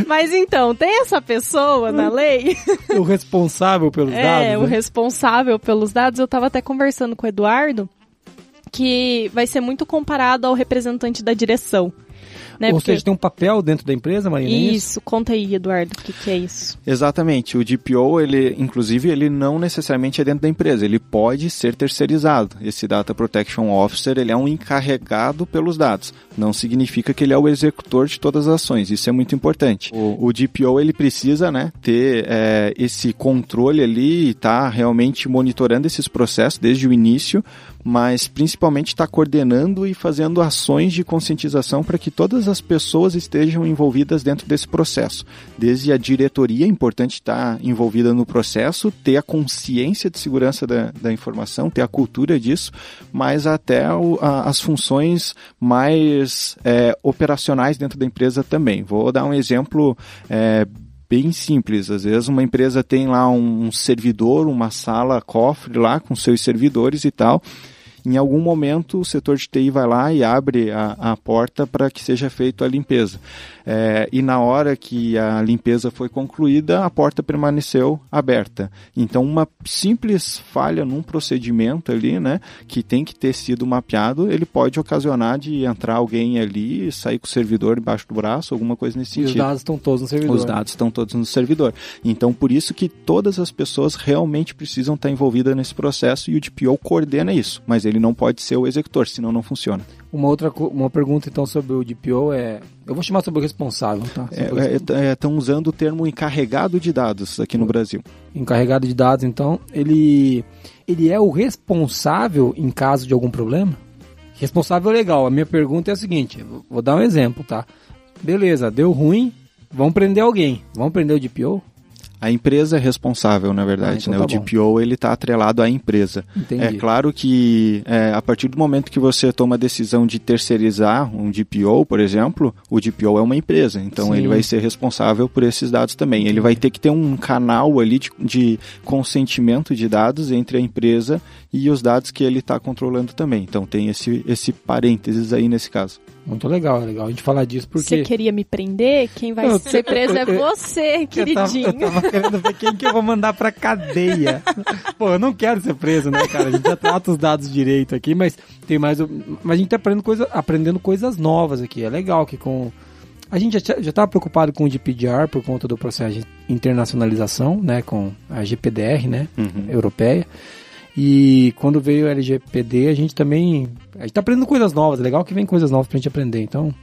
Mas então, tem essa pessoa na lei... O responsável pelos é, dados. É, o né? responsável pelos dados. Eu estava até conversando com o Eduardo, que vai ser muito comparado ao representante da direção. Né? Ou Porque... seja, tem um papel dentro da empresa, Marina? Isso, é isso? Conta aí, Eduardo, o que, que é isso? Exatamente, o D P O, ele, inclusive, ele não necessariamente é dentro da empresa, ele pode ser terceirizado. Esse Data Protection Officer, ele é um encarregado pelos dados, não significa que ele é o executor de todas as ações, isso é muito importante. O, o D P O, ele precisa, né, ter é, esse controle ali e tá realmente monitorando esses processos desde o início, mas principalmente está coordenando e fazendo ações de conscientização para que todas as pessoas estejam envolvidas dentro desse processo. Desde a diretoria, é importante estar envolvida no processo, ter a consciência de segurança da, da informação, ter a cultura disso, mas até o, a, as funções mais é, operacionais dentro da empresa também. Vou dar um exemplo é, bem simples. Às vezes uma empresa tem lá um servidor, uma sala, cofre lá com seus servidores e tal. Em algum momento o setor de T I vai lá e abre a, a porta para que seja feita a limpeza. É, e na hora que a limpeza foi concluída, a porta permaneceu aberta. Então uma simples falha num procedimento ali, né, que tem que ter sido mapeado, ele pode ocasionar de entrar alguém ali, sair com o servidor embaixo do braço, alguma coisa nesse sentido. E os dados estão todos no servidor. Os dados estão todos no servidor. Então por isso que todas as pessoas realmente precisam estar envolvidas nesse processo e o D P O coordena isso. Mas ele Ele não pode ser o executor, senão não funciona. Uma outra uma pergunta, então, sobre o D P O é... Eu vou chamar sobre o responsável, tá? Estão é, é, é, usando o termo encarregado de dados aqui no Brasil. Encarregado de dados, então, ele, ele é o responsável em caso de algum problema? Responsável é legal. A minha pergunta é a seguinte, vou dar um exemplo, tá? Beleza, deu ruim, vamos prender alguém. Vamos prender o D P O? A empresa é responsável, na verdade. Ah, então né? Tá o D P O está atrelado à empresa. Entendi. É claro que é, a partir do momento que você toma a decisão de terceirizar um D P O, por exemplo, o D P O é uma empresa. Então, Sim. ele vai ser responsável por esses dados também. Entendi. Ele vai ter que ter um canal ali de, de consentimento de dados entre a empresa e os dados que ele está controlando também. Então, tem esse, esse parênteses aí nesse caso. Muito legal, é legal a gente falar disso porque... Você queria me prender? Quem vai eu, ser preso eu, eu, é você, queridinho. Eu tava, eu tava querendo ver quem que eu vou mandar pra cadeia. Pô, eu não quero ser preso, né, cara? A gente já trata os dados direito aqui, mas tem mais... Mas a gente tá aprendendo, coisa, aprendendo coisas novas aqui. É legal que com... A gente já, já tava preocupado com o G D P R por conta do processo de internacionalização, né, com a G D P R, né, uhum. europeia. E quando veio o L G P D, a gente também... A gente tá aprendendo coisas novas. É legal que vem coisas novas pra gente aprender. Então,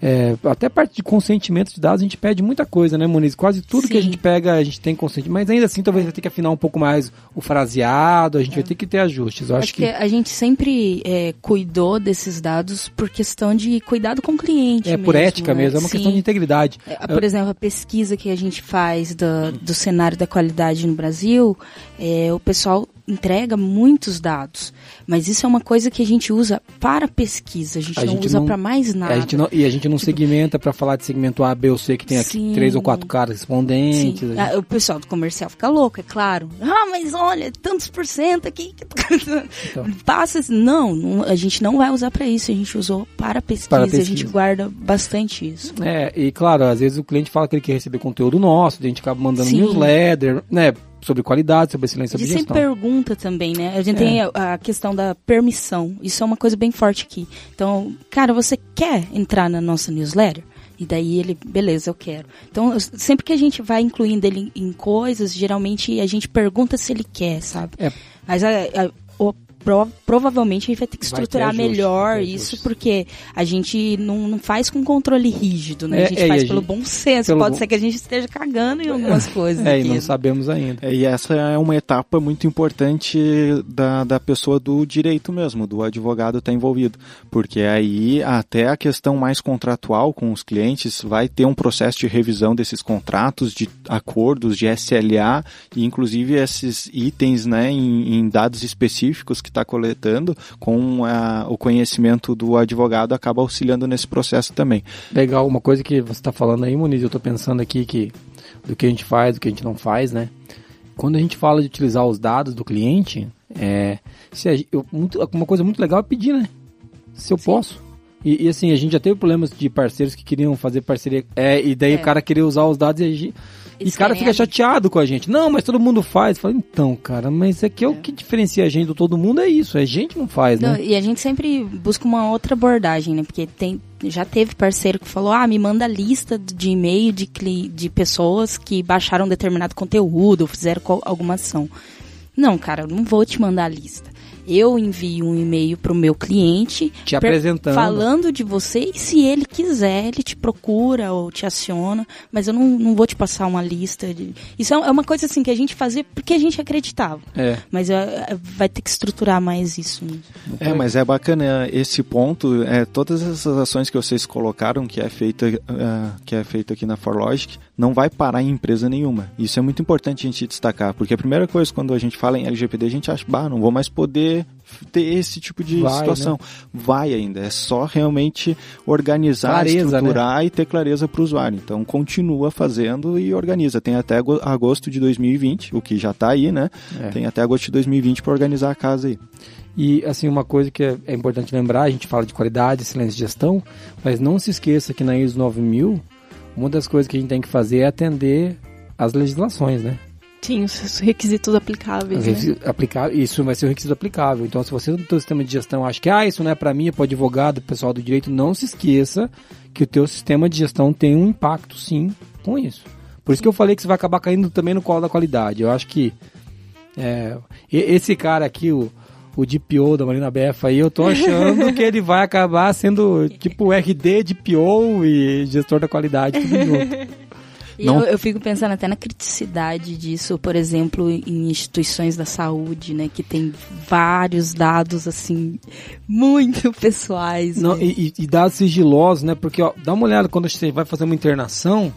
é, até parte de consentimento de dados, a gente pede muita coisa, né, Moniz? Quase tudo Sim. que a gente pega, a gente tem consentimento. Mas ainda assim, talvez vai ter que afinar um pouco mais o fraseado. A gente é. vai ter que ter ajustes. Eu acho, acho que... que a gente sempre é, cuidou desses dados por questão de cuidado com o cliente. É, mesmo, por ética né? mesmo. É uma Sim. questão de integridade. Por Eu... exemplo, a pesquisa que a gente faz do, do cenário da qualidade no Brasil, é, o pessoal... entrega muitos dados, mas isso é uma coisa que a gente usa para pesquisa, a gente a não gente usa para mais nada. A gente não, e a gente não tipo, segmenta para falar de segmento A, B ou C, que tem aqui sim, três ou quatro caras respondentes. Gente... Ah, o pessoal do comercial fica louco, é claro. Ah, mas olha, tantos por cento aqui. Então. Passa, não, não, a gente não vai usar para isso, a gente usou para pesquisa, para pesquisa, a gente guarda bastante isso. É, e claro, às vezes o cliente fala que ele quer receber conteúdo nosso, a gente acaba mandando sim. newsletter, né? Sobre qualidade, sobre excelência de gestão. E sem pergunta também, né? A gente é. tem a, a questão da permissão. Isso é uma coisa bem forte aqui. Então, cara, você quer entrar na nossa newsletter? E daí ele, beleza, eu quero. Então, eu, sempre que a gente vai incluindo ele em coisas, geralmente a gente pergunta se ele quer, sabe? É. Mas a, a, o Pro, provavelmente a gente vai ter que estruturar ter ajuste, melhor isso, porque a gente não, não faz com controle rígido, né? É, a gente é, faz a pelo gente, bom senso, pode bom... ser que a gente esteja cagando em algumas é, coisas. É, aqui. E não sabemos ainda. É, e essa é uma etapa muito importante da, da pessoa do direito mesmo, do advogado estar envolvido, porque aí até a questão mais contratual com os clientes vai ter um processo de revisão desses contratos, de acordos, de S L A, e inclusive esses itens né, em, em dados específicos que está coletando, com a, o conhecimento do advogado, acaba auxiliando nesse processo também. Legal, uma coisa que você está falando aí, Moniz, eu estou pensando aqui que, do que a gente faz, do que a gente não faz, né? Quando a gente fala de utilizar os dados do cliente, é, se a, eu, muito, uma coisa muito legal é pedir, né? Se eu Sim. posso. E, e assim, a gente já teve problemas de parceiros que queriam fazer parceria, é, e daí é. o cara queria usar os dados e agir... E o cara fica chateado com a gente. Não, mas todo mundo faz. Fala, então, cara, mas é que é. o que diferencia a gente do todo mundo é isso. A gente não faz, né? Não, e a gente sempre busca uma outra abordagem, né? Porque tem, já teve parceiro que falou, ah, me manda lista de e-mail de, de pessoas que baixaram determinado conteúdo ou fizeram alguma ação. Não, cara, eu não vou te mandar a lista. Eu envio um e-mail para o meu cliente te apresentando, falando de você, e se ele quiser, ele te procura ou te aciona, mas eu não, não vou te passar uma lista. De... Isso é uma coisa assim que a gente fazia porque a gente acreditava, é. mas é, vai ter que estruturar mais isso. Mesmo. É, mas é bacana esse ponto, é, todas essas ações que vocês colocaram, que é feita, uh, que é feita aqui na ForLogic, não vai parar em empresa nenhuma. Isso é muito importante a gente destacar, porque a primeira coisa quando a gente fala em L G P D, a gente acha, bah, não vou mais poder ter esse tipo de vai, situação. Né? Vai ainda. É só realmente organizar, clareza, estruturar né? e ter clareza para o usuário. Então, continua fazendo e organiza. Tem até agosto de dois mil e vinte, o que já está aí, né? É. Tem até agosto de dois mil e vinte para organizar a casa aí. E, assim, uma coisa que é, é importante lembrar, a gente fala de qualidade, excelência de gestão, mas não se esqueça que na I S O nove mil, uma das coisas que a gente tem que fazer é atender às legislações, né? Sim, os requisitos aplicáveis, né? Aplicar, isso vai ser um requisito aplicável. Então, se você no seu sistema de gestão acha que ah, isso não é para mim, é para o advogado, pessoal do direito, não se esqueça que o teu sistema de gestão tem um impacto, sim, com isso. Por isso que eu falei que você vai acabar caindo também no colo da qualidade. Eu acho que é, esse cara aqui, o, o D P O da Marina Beffa, aí eu tô achando que ele vai acabar sendo tipo R D, D P O e gestor da qualidade, tudo junto. Eu, eu fico pensando até na criticidade disso, por exemplo, em instituições da saúde, né, que tem vários dados, assim, muito pessoais. Não, né? e, e dados sigilosos, né, porque, ó, dá uma olhada quando você vai fazer uma internação,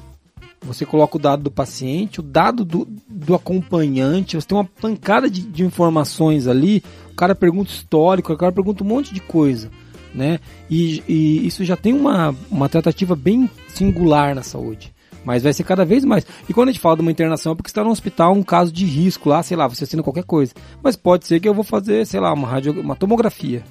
Você coloca o dado do paciente, o dado do, do acompanhante, você tem uma pancada de, de informações ali, o cara pergunta histórico, o cara pergunta um monte de coisa, né? E, e isso já tem uma, uma tratativa bem singular na saúde, mas vai ser cada vez mais. E quando a gente fala de uma internação, é porque você está num hospital, um caso de risco lá, sei lá, você assina qualquer coisa, mas pode ser que eu vou fazer, sei lá, uma, radio, uma tomografia.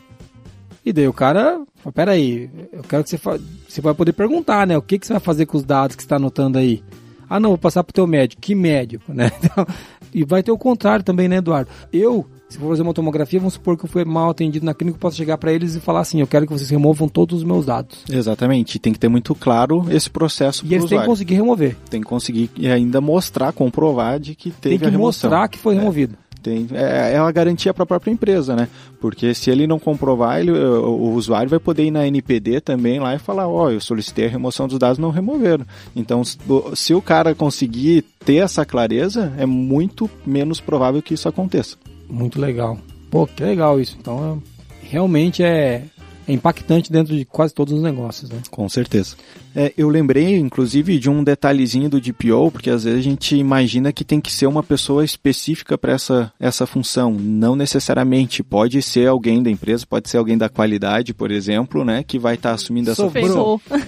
E daí o cara, peraí, eu quero que você fa... você vai poder perguntar, né? O que, que você vai fazer com os dados que você está anotando aí? Ah, não, vou passar pro teu médico. Que médico, né? Então, e vai ter o contrário também, né, Eduardo? Eu, se for fazer uma tomografia, vamos supor que eu fui mal atendido na clínica, eu posso chegar para eles e falar assim, eu quero que vocês removam todos os meus dados. Exatamente, tem que ter muito claro esse processo para o usuário. E eles têm que conseguir remover. Tem que conseguir e ainda mostrar, comprovar de que teve a remoção. Tem que mostrar que foi removido. É. Tem, é, é uma garantia para a própria empresa, né? Porque se ele não comprovar, ele, o, o usuário vai poder ir na N P D também lá e falar, ó, oh, eu solicitei a remoção dos dados, não removeram. Então, se o cara conseguir ter essa clareza, é muito menos provável que isso aconteça. Muito legal. Pô, que legal isso. Então, é, realmente é... é impactante dentro de quase todos os negócios, né? Com certeza. É, eu lembrei, inclusive, de um detalhezinho do D P O, porque às vezes a gente imagina que tem que ser uma pessoa específica para essa, essa função. Não necessariamente. Pode ser alguém da empresa, pode ser alguém da qualidade, por exemplo, né? Que vai estar tá assumindo essa Sobrou. função.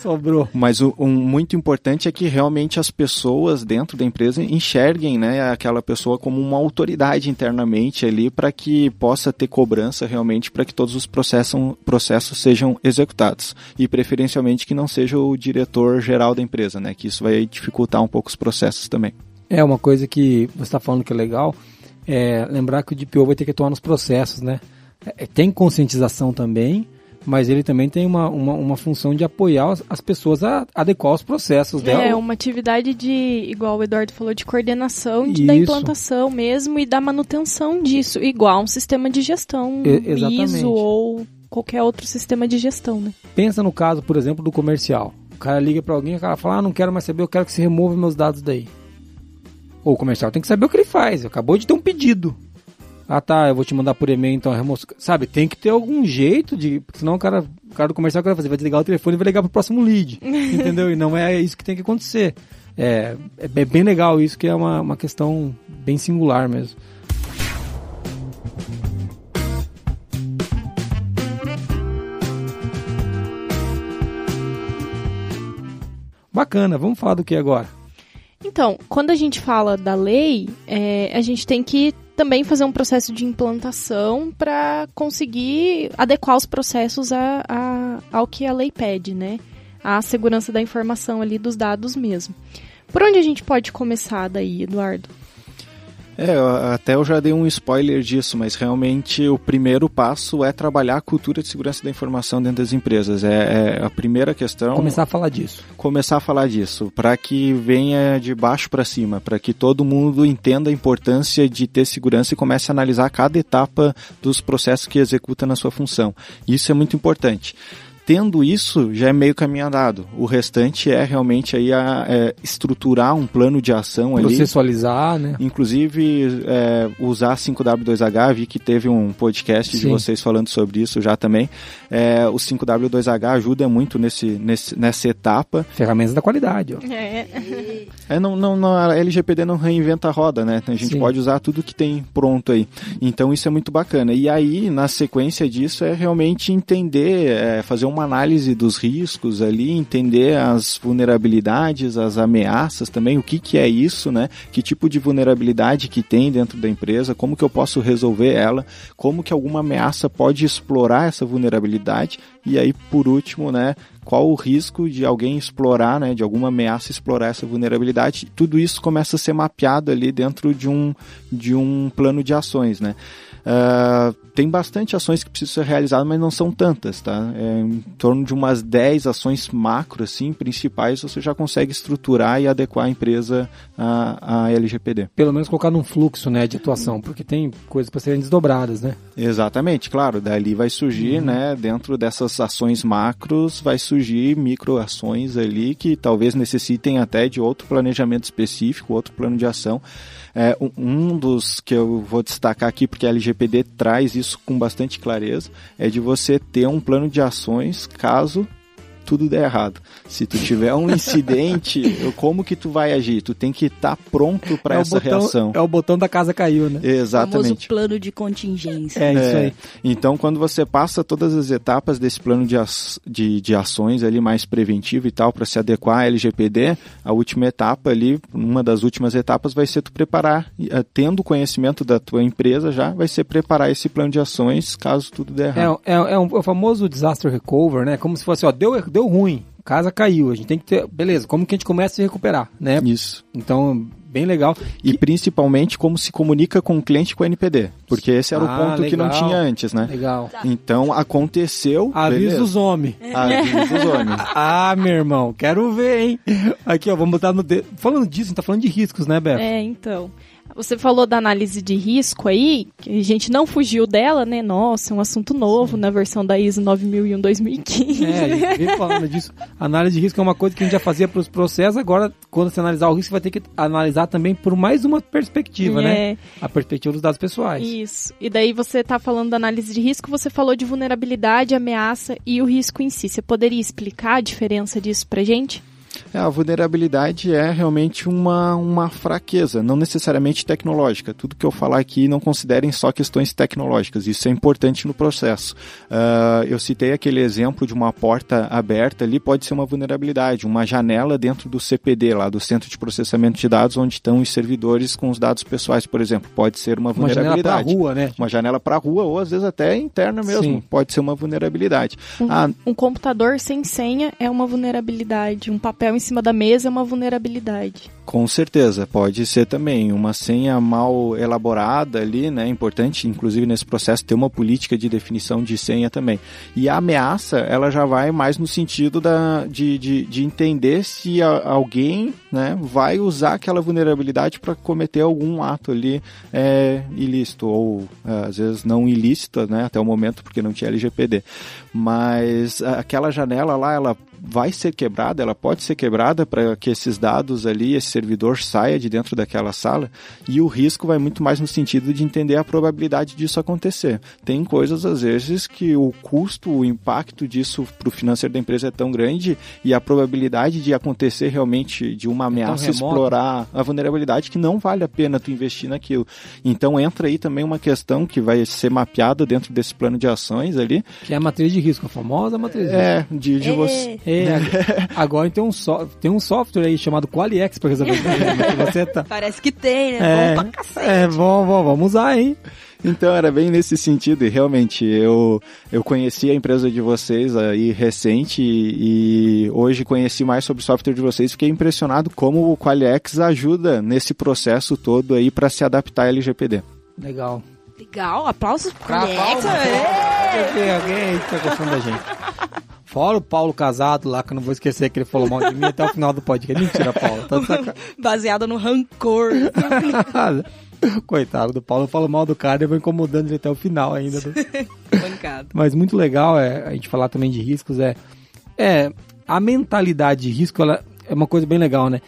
Sobrou. Mas o um, muito importante é que realmente as pessoas dentro da empresa enxerguem, né, aquela pessoa como uma autoridade internamente ali, para que possa ter cobrança realmente, para que todos os processos processos sejam executados, e preferencialmente que não seja o diretor geral da empresa, né? Que isso vai dificultar um pouco os processos também. É uma coisa que você está falando que é legal, é lembrar que o D P O vai ter que atuar nos processos, né? É, tem conscientização também, mas ele também tem uma, uma, uma função de apoiar as pessoas a adequar os processos dela. É, uma atividade de, igual o Eduardo falou, de coordenação de, da implantação mesmo e da manutenção disso, igual um sistema de gestão, e, I S O ou qualquer outro sistema de gestão, né? Pensa no caso, por exemplo, do comercial. O cara liga para alguém e o cara fala, ah, não quero mais saber, eu quero que você remova meus dados daí. Ou o comercial tem que saber o que ele faz, acabou de ter um pedido. Ah, tá, eu vou te mandar por e-mail, então, remoção. Sabe, tem que ter algum jeito de... Porque senão o cara, o cara do comercial vai fazer, vai desligar o telefone e vai ligar pro próximo lead, entendeu? E não é isso que tem que acontecer. É, é bem legal isso, que é uma, uma questão bem singular mesmo. Bacana, vamos falar do que agora? Então, quando a gente fala da lei, é, a gente tem que também fazer um processo de implantação para conseguir adequar os processos a, a, ao que a lei pede, né? A segurança da informação ali, dos dados mesmo. Por onde a gente pode começar daí, Eduardo? É, até eu já dei um spoiler disso, mas realmente o primeiro passo é trabalhar a cultura de segurança da informação dentro das empresas. É, é a primeira questão... Começar a falar disso. Começar a falar disso, para que venha de baixo para cima, para que todo mundo entenda a importância de ter segurança e comece a analisar cada etapa dos processos que executa na sua função. Isso é muito importante. Tendo isso, já é meio caminho andado. O restante é realmente aí a, é, estruturar um plano de ação ali. Processualizar, né? Inclusive, é, usar cinco W dois H, vi que teve um podcast Sim. de vocês falando sobre isso já também. É, o cinco W dois H ajuda muito nesse, nesse, nessa etapa. Ferramentas da qualidade, ó. É. É, não, não, não, a L G P D não reinventa a roda, né? A gente Sim. pode usar tudo que tem pronto aí. Então, isso é muito bacana. E aí, na sequência disso, é realmente entender, é, fazer uma Uma análise dos riscos ali, entender as vulnerabilidades, as ameaças também, o que, que é isso, né? Que tipo de vulnerabilidade que tem dentro da empresa, como que eu posso resolver ela, como que alguma ameaça pode explorar essa vulnerabilidade, e aí, por último, né? Qual o risco de alguém explorar, né, de alguma ameaça explorar essa vulnerabilidade. Tudo isso começa a ser mapeado ali dentro de um, de um plano de ações, né? Uh, tem bastante ações que precisam ser realizadas, mas não são tantas, tá? É, em torno de umas dez ações macro, assim, principais, você já consegue estruturar e adequar a empresa à, à L G P D. Pelo menos colocar num fluxo, né, de atuação, porque tem coisas para serem desdobradas, né? Exatamente, claro. Dali vai surgir, uhum. né, dentro dessas ações macros, vai surgir surgir microações ali que talvez necessitem até de outro planejamento específico, outro plano de ação. É, um dos que eu vou destacar aqui, porque a L G P D traz isso com bastante clareza, é de você ter um plano de ações caso tudo der errado. Se tu tiver um incidente, como que tu vai agir? Tu tem que estar tá pronto para é essa botão, reação. É o botão da casa caiu, né? Exatamente. O famoso plano de contingência. É, é isso aí. Então, quando você passa todas as etapas desse plano de, as, de, de ações ali mais preventivo e tal, para se adequar à L G P D, a última etapa ali, uma das últimas etapas vai ser tu preparar, tendo conhecimento da tua empresa já, vai ser preparar esse plano de ações caso tudo der errado. É, é, é, um, é o famoso disaster recover, né? Como se fosse, ó, deu, deu ruim, casa caiu, a gente tem que ter, beleza, como que a gente começa a se recuperar, né? Isso. Então, bem legal. E que... principalmente como se comunica com o cliente com o N P D, porque esse era ah, o ponto legal. Que não tinha antes, né? Legal. Então, aconteceu... Avisa os homens. Avisa os homens. Ah, meu irmão, quero ver, hein? Aqui, ó, vamos botar no... De... Falando disso, a gente tá falando de riscos, né, Beth? É, então... Você falou da análise de risco aí, que a gente não fugiu dela, né? Nossa, é um assunto novo na versão da I S O nove mil e um barra dois mil e quinze. É, vem falando disso. Análise de risco é uma coisa que a gente já fazia para os processos, agora, quando você analisar o risco, você vai ter que analisar também por mais uma perspectiva, é. né? A perspectiva dos dados pessoais. Isso. E daí você está falando da análise de risco, você falou de vulnerabilidade, ameaça e o risco em si. Você poderia explicar a diferença disso para a gente? É, a vulnerabilidade é realmente uma, uma fraqueza, não necessariamente tecnológica. Tudo que eu falar aqui não considerem só questões tecnológicas, isso é importante no processo. Uh, eu citei aquele exemplo de uma porta aberta ali, pode ser uma vulnerabilidade, uma janela dentro do C P D, lá do Centro de Processamento de Dados, onde estão os servidores com os dados pessoais, por exemplo, pode ser uma vulnerabilidade. Uma janela para a rua, né? Uma janela para a rua, ou às vezes até interna mesmo, sim, pode ser uma vulnerabilidade. Um, ah, um computador sem senha é uma vulnerabilidade, um papel em cima da mesa é uma vulnerabilidade. Com certeza, pode ser também uma senha mal elaborada ali, né? É importante, inclusive, nesse processo ter uma política de definição de senha também. E a ameaça, ela já vai mais no sentido da, de, de, de entender se a, alguém, né, vai usar aquela vulnerabilidade para cometer algum ato ali é, ilícito, ou às vezes não ilícito, né, até o momento, porque não tinha L G P D. Mas aquela janela lá, ela vai ser quebrada, ela pode ser quebrada para que esses dados ali, esse servidor saia de dentro daquela sala, e o risco vai muito mais no sentido de entender a probabilidade disso acontecer. Tem coisas, às vezes, que o custo, o impacto disso para o financeiro da empresa é tão grande, e a probabilidade de acontecer realmente de uma ameaça é explorar a vulnerabilidade, que não vale a pena tu investir naquilo. Então entra aí também uma questão que vai ser mapeada dentro desse plano de ações ali. Que é a matriz de risco, a famosa matriz de risco. É, de, de você... É, agora tem um, so, tem um software aí chamado Qualiex para resolver o problema. Você tá... Parece que tem, né? É, bom pra cacete. É, bom, bom, vamos usar, hein? Então era bem nesse sentido, e realmente eu, eu conheci a empresa de vocês aí recente, e, e hoje conheci mais sobre o software de vocês, fiquei impressionado como o Qualiex ajuda nesse processo todo aí para se adaptar à L G P D. Legal. Legal, aplausos pro Qualiex. Alguém está gostando da gente. Fora o Paulo Casado lá, que eu não vou esquecer que ele falou mal de mim até o final do podcast. Mentira, Paulo. Tá saca... Baseado no rancor. Coitado do Paulo, eu falo mal do cara e eu vou incomodando ele até o final ainda. Do... Bancado. Mas muito legal é, a gente falar também de riscos. É, é a mentalidade de risco, ela é uma coisa bem legal, né?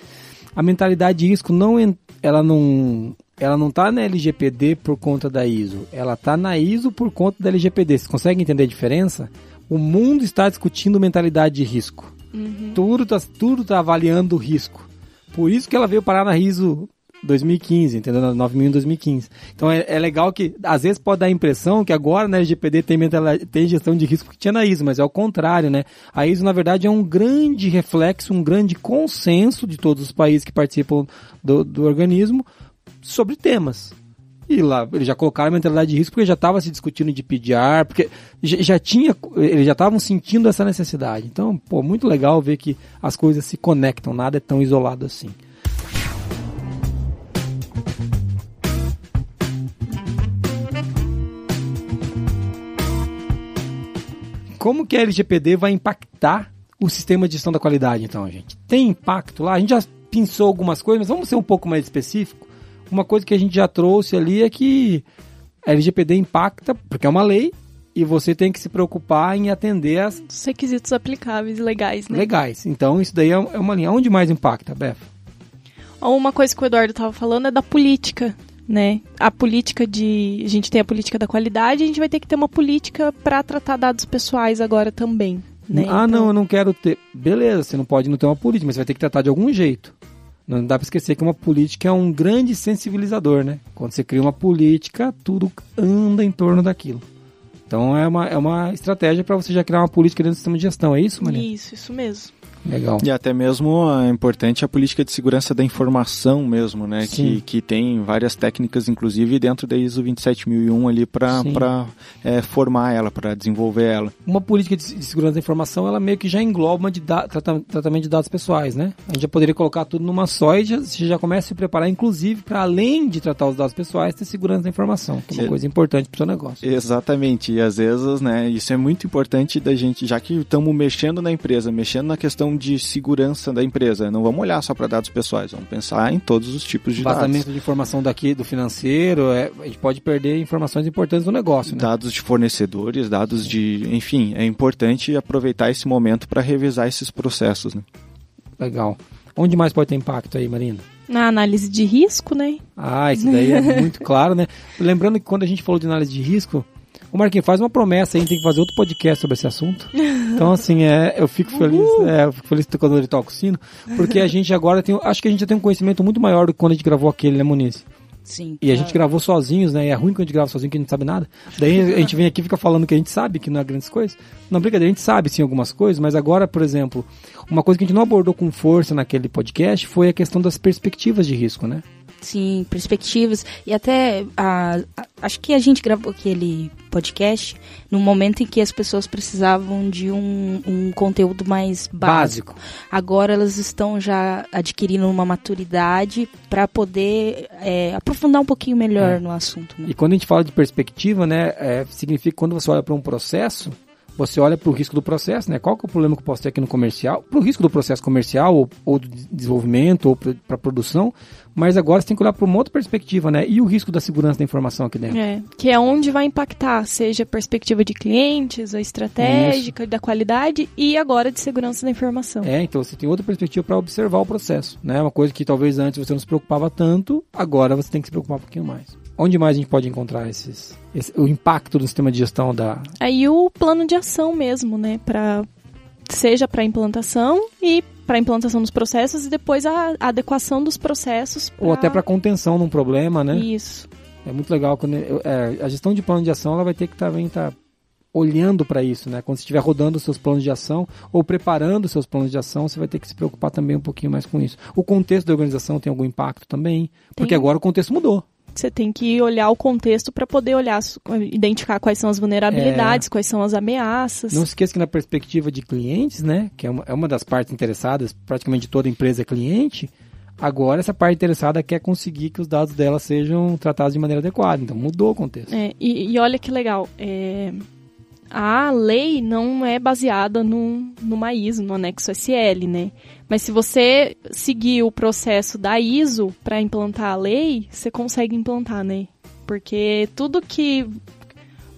A mentalidade de risco, não, ela não... Ela não está na L G P D por conta da I S O. Ela está na I S O por conta da L G P D. Vocês conseguem entender a diferença? O mundo está discutindo mentalidade de risco. Uhum. Tudo está tudo tá avaliando o risco. Por isso que ela veio parar na I S O dois mil e quinze, entendeu? Na nove mil e um barra dois mil e quinze. Então é, é legal que, às vezes, pode dar a impressão que agora na L G P D tem, tem gestão de risco que tinha na I S O, mas é o contrário, né? A I S O, na verdade, é um grande reflexo, um grande consenso de todos os países que participam do, do organismo, sobre temas. E lá, eles já colocaram a mentalidade de risco porque já estava se discutindo de P D R, porque já tinha, eles já estavam sentindo essa necessidade. Então, pô, muito legal ver que as coisas se conectam, nada é tão isolado assim. Como que a L G P D vai impactar o sistema de gestão da qualidade, então, gente? Tem impacto lá? A gente já pensou algumas coisas, mas vamos ser um pouco mais específico. Uma coisa que a gente já trouxe ali é que a L G P D impacta, porque é uma lei, e você tem que se preocupar em atender as... Os requisitos aplicáveis e legais, né? Legais. Então, isso daí é uma linha. Onde mais impacta, Beth? Uma coisa que o Eduardo estava falando é da política, né? A política de... A gente tem a política da qualidade, a gente vai ter que ter uma política para tratar dados pessoais agora também. Né? Ah, então... não, eu não quero ter... Beleza, você não pode não ter uma política, mas você vai ter que tratar de algum jeito. Não dá para esquecer que uma política é um grande sensibilizador, né? Quando você cria uma política, tudo anda em torno daquilo. Então é uma, é uma estratégia para você já criar uma política dentro do sistema de gestão, é isso, Marina? Isso, isso mesmo. Legal. E até mesmo é importante a política de segurança da informação mesmo, né? Que, que tem várias técnicas, inclusive, dentro da I S O vinte e sete mil e um ali para é, formar ela, para desenvolver ela. Uma política de segurança da informação, ela meio que já engloba uma de da, tratamento de dados pessoais, né? A gente já poderia colocar tudo numa só e já, você já começa a se preparar, inclusive, para além de tratar os dados pessoais, ter segurança da informação, que é uma coisa importante para o seu negócio. Exatamente. E às vezes, né, isso é muito importante da gente, já que estamos mexendo na empresa, mexendo na questão de segurança da empresa. Não vamos olhar só para dados pessoais, vamos pensar em todos os tipos de dados. Vazamento de informação daqui do financeiro, é, a gente pode perder informações importantes do negócio, né? Dados de fornecedores, dados de... Enfim, é importante aproveitar esse momento para revisar esses processos, né? Legal. Onde mais pode ter impacto aí, Marina? Na análise de risco, né? Ah, isso daí é muito claro, né? Lembrando que quando a gente falou de análise de risco, o Marquinhos faz uma promessa aí, tem que fazer outro podcast sobre esse assunto. Então, assim, é, eu fico feliz, é, eu fico feliz quando ele toca o sino, porque a gente agora tem, acho que a gente já tem um conhecimento muito maior do que quando a gente gravou aquele, né, Moniz? Sim. E a gente gravou sozinhos, né? E é ruim quando a gente grava sozinho, que a gente não sabe nada. Daí a gente vem aqui e fica falando que a gente sabe, que não é grandes coisas. Não, brincadeira, a gente sabe sim algumas coisas, mas agora, por exemplo, uma coisa que a gente não abordou com força naquele podcast foi a questão das perspectivas de risco, né? Sim, perspectivas. E até, a, a, acho que a gente gravou aquele podcast no momento em que as pessoas precisavam de um, um conteúdo mais básico. básico. Agora elas estão já adquirindo uma maturidade para poder é, aprofundar um pouquinho melhor é. no assunto. Né? E quando a gente fala de perspectiva, né, é, significa que quando você olha para um processo, você olha para o risco do processo, né? Qual que é o problema que eu posso ter aqui no comercial? Para o risco do processo comercial, ou, ou do desenvolvimento, ou para a produção, mas agora você tem que olhar para uma outra perspectiva, né? E o risco da segurança da informação aqui dentro? É, que é onde vai impactar, seja a perspectiva de clientes, a estratégica, Isso. da qualidade e agora de segurança da informação. É, então você tem outra perspectiva para observar o processo, né? Uma coisa que talvez antes você não se preocupava tanto, agora você tem que se preocupar um pouquinho mais. Onde mais a gente pode encontrar esses, esse, o impacto do sistema de gestão da... Aí o plano de ação mesmo, né? Pra, seja para implantação e para implantação dos processos e depois a, a adequação dos processos. Pra... Ou até para contenção de um problema, né? Isso. É muito legal. Quando, é, a gestão de plano de ação ela vai ter que também estar tá olhando para isso, né? Quando você estiver rodando os seus planos de ação ou preparando os seus planos de ação, você vai ter que se preocupar também um pouquinho mais com isso. O contexto da organização tem algum impacto também? Porque tem. Agora o contexto mudou. Você tem que olhar o contexto para poder olhar, identificar quais são as vulnerabilidades, é, quais são as ameaças. Não se esqueça que na perspectiva de clientes, né, que é uma, é uma das partes interessadas, praticamente toda empresa é cliente, agora essa parte interessada quer conseguir que os dados dela sejam tratados de maneira adequada. Então mudou o contexto. É, e, e olha que legal, é, a lei não é baseada no, numa I S O, no anexo S L, né? Mas se você seguir o processo da I S O para implantar a lei, você consegue implantar, né? Porque tudo que...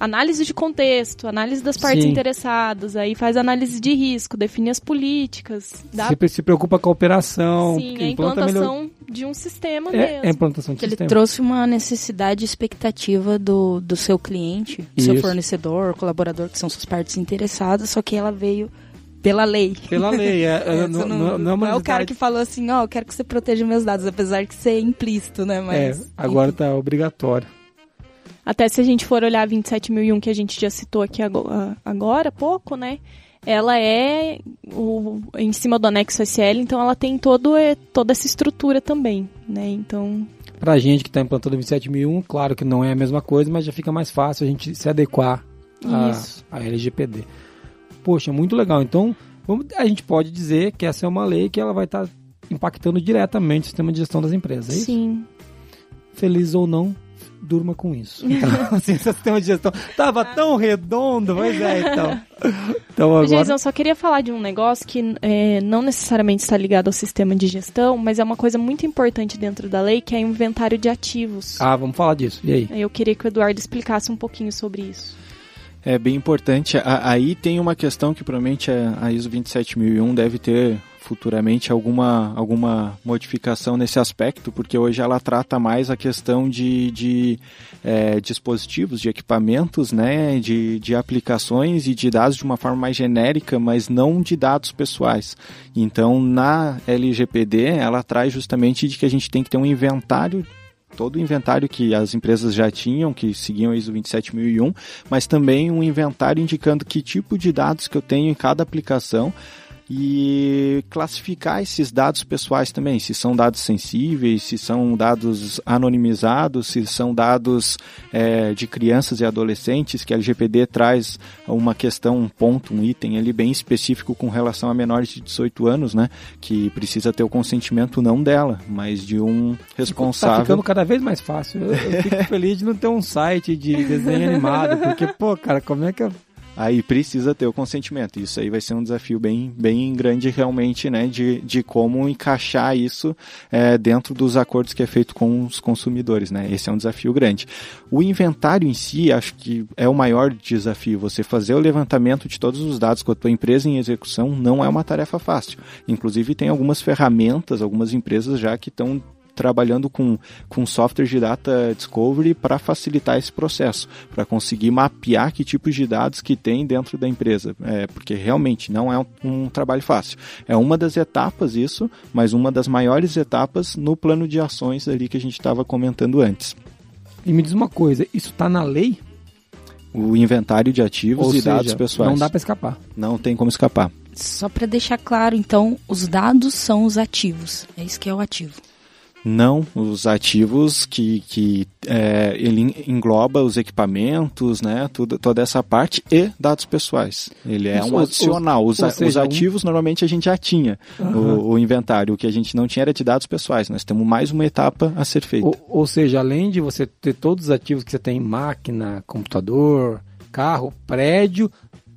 Análise de contexto, análise das partes Sim. interessadas, aí faz análise de risco, define as políticas. Dá... Você se preocupa com a operação. Sim, a implantação melhor... de um sistema é, mesmo. É a implantação de Ele sistema. Ele trouxe uma necessidade e expectativa do, do seu cliente, do seu fornecedor, colaborador, que são suas partes interessadas, só que ela veio... Pela lei. Pela lei, é. é não, não, não, é, não é o cara que falou assim, ó, oh, eu quero que você proteja meus dados, apesar de ser implícito, né? Mas, é, agora enfim. Tá obrigatório. Até se a gente for olhar a vinte e sete mil e um, que a gente já citou aqui agora, agora pouco, né? Ela é o, em cima do anexo S L, então ela tem todo, é, toda essa estrutura também, né? Então... Pra gente que tá implantando vinte e sete mil e um, claro que não é a mesma coisa, mas já fica mais fácil a gente se adequar à L G P D. Poxa, muito legal. Então, vamos, a gente pode dizer que essa é uma lei que ela vai estar tá impactando diretamente o sistema de gestão das empresas, é isso? Sim. Feliz ou não, durma com isso. Então, assim, esse sistema de gestão estava tão redondo, mas é, então. então agora... Jason, eu só queria falar de um negócio que é, não necessariamente está ligado ao sistema de gestão, mas é uma coisa muito importante dentro da lei, que é o inventário de ativos. Ah, vamos falar disso. E aí? Eu queria que o Eduardo explicasse um pouquinho sobre isso. É bem importante. Aí tem uma questão que provavelmente a I S O vinte e sete mil e um deve ter futuramente alguma, alguma modificação nesse aspecto, porque hoje ela trata mais a questão de, de é, dispositivos, de equipamentos, né, de, de aplicações e de dados de uma forma mais genérica, mas não de dados pessoais. Então, na L G P D, ela traz justamente de que a gente tem que ter um inventário, todo o inventário que as empresas já tinham, que seguiam o I S O vinte e sete mil e um, mas também um inventário indicando que tipo de dados que eu tenho em cada aplicação e classificar esses dados pessoais também, se são dados sensíveis, se são dados anonimizados, se são dados é, de crianças e adolescentes, que a L G P D traz uma questão, um ponto, um item ali bem específico com relação a menores de dezoito anos, né, que precisa ter o consentimento não dela, mas de um responsável. Tá ficando cada vez mais fácil. Eu, eu fico feliz de não ter um site de desenho animado, porque, pô, cara, como é que eu... Aí precisa ter o consentimento. Isso aí vai ser um desafio bem, bem grande realmente, né, de, de como encaixar isso é, dentro dos acordos que é feito com os consumidores, né? Esse é um desafio grande. O inventário em si, acho que é o maior desafio. Você fazer o levantamento de todos os dados com a tua empresa em execução não é uma tarefa fácil. Inclusive tem algumas ferramentas, algumas empresas já que estão trabalhando com, com software de data discovery para facilitar esse processo, para conseguir mapear que tipos de dados que tem dentro da empresa, é, porque realmente não é um, um trabalho fácil. É uma das etapas isso, mas uma das maiores etapas no plano de ações ali que a gente estava comentando antes. E me diz uma coisa, isso está na lei? O inventário de ativos Ou e seja, dados pessoais. Não dá para escapar. Não tem como escapar. Só para deixar claro, então, os dados são os ativos, é isso que é o ativo. Não, os ativos que, que é, ele engloba os equipamentos, né, tudo, toda essa parte e dados pessoais. Ele é Isso, um adicional. Os, os, seja, os ativos um... normalmente a gente já tinha uhum. o, o inventário. O que a gente não tinha era de dados pessoais. Nós temos mais uma etapa a ser feita. Ou, ou seja, além de você ter todos os ativos que você tem, máquina, computador, carro, prédio...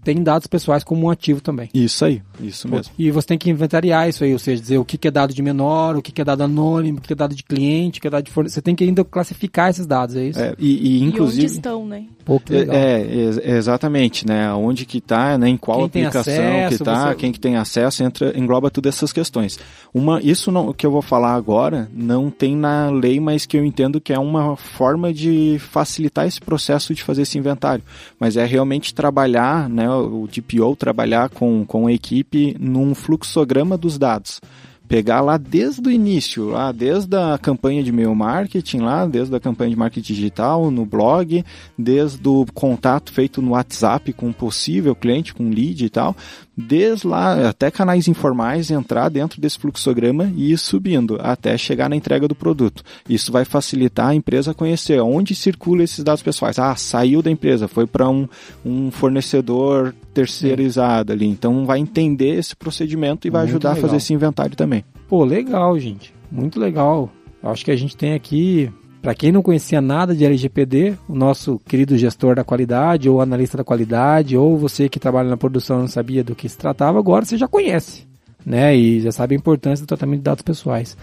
tem dados pessoais como um ativo também. Isso aí, isso mesmo. E você tem que inventariar isso aí, ou seja, dizer o que é dado de menor, o que é dado anônimo, o que é dado de cliente, o que é dado de fornecedor. Você tem que ainda classificar esses dados, é isso? É, e, e, inclusive, e onde estão, né? Pô, que legal. É, é, exatamente, né? Onde que está, né? Em qual quem aplicação acesso, que está, você... quem que tem acesso, entra, engloba tudo essas questões. Uma, isso não, que eu vou falar agora não tem na lei, mas que eu entendo que é uma forma de facilitar esse processo de fazer esse inventário. Mas é realmente trabalhar, né? O D P O trabalhar com, com a equipe num fluxograma dos dados. Pegar lá desde o início, lá desde a campanha de e-mail marketing, lá desde a campanha de marketing digital, no blog, desde o contato feito no WhatsApp com um possível cliente, com um lead e tal, desde lá até canais informais, entrar dentro desse fluxograma e ir subindo até chegar na entrega do produto. Isso vai facilitar a empresa a conhecer onde circula esses dados pessoais. Ah, saiu da empresa, foi para um, um fornecedor terceirizado ali. Então vai entender esse procedimento e vai ajudar a fazer esse inventário também. Pô, legal, gente. Muito legal. Eu acho que a gente tem aqui, para quem não conhecia nada de L G P D, o nosso querido gestor da qualidade, ou analista da qualidade, ou você que trabalha na produção e não sabia do que se tratava, agora você já conhece, né? E já sabe a importância do tratamento de dados pessoais.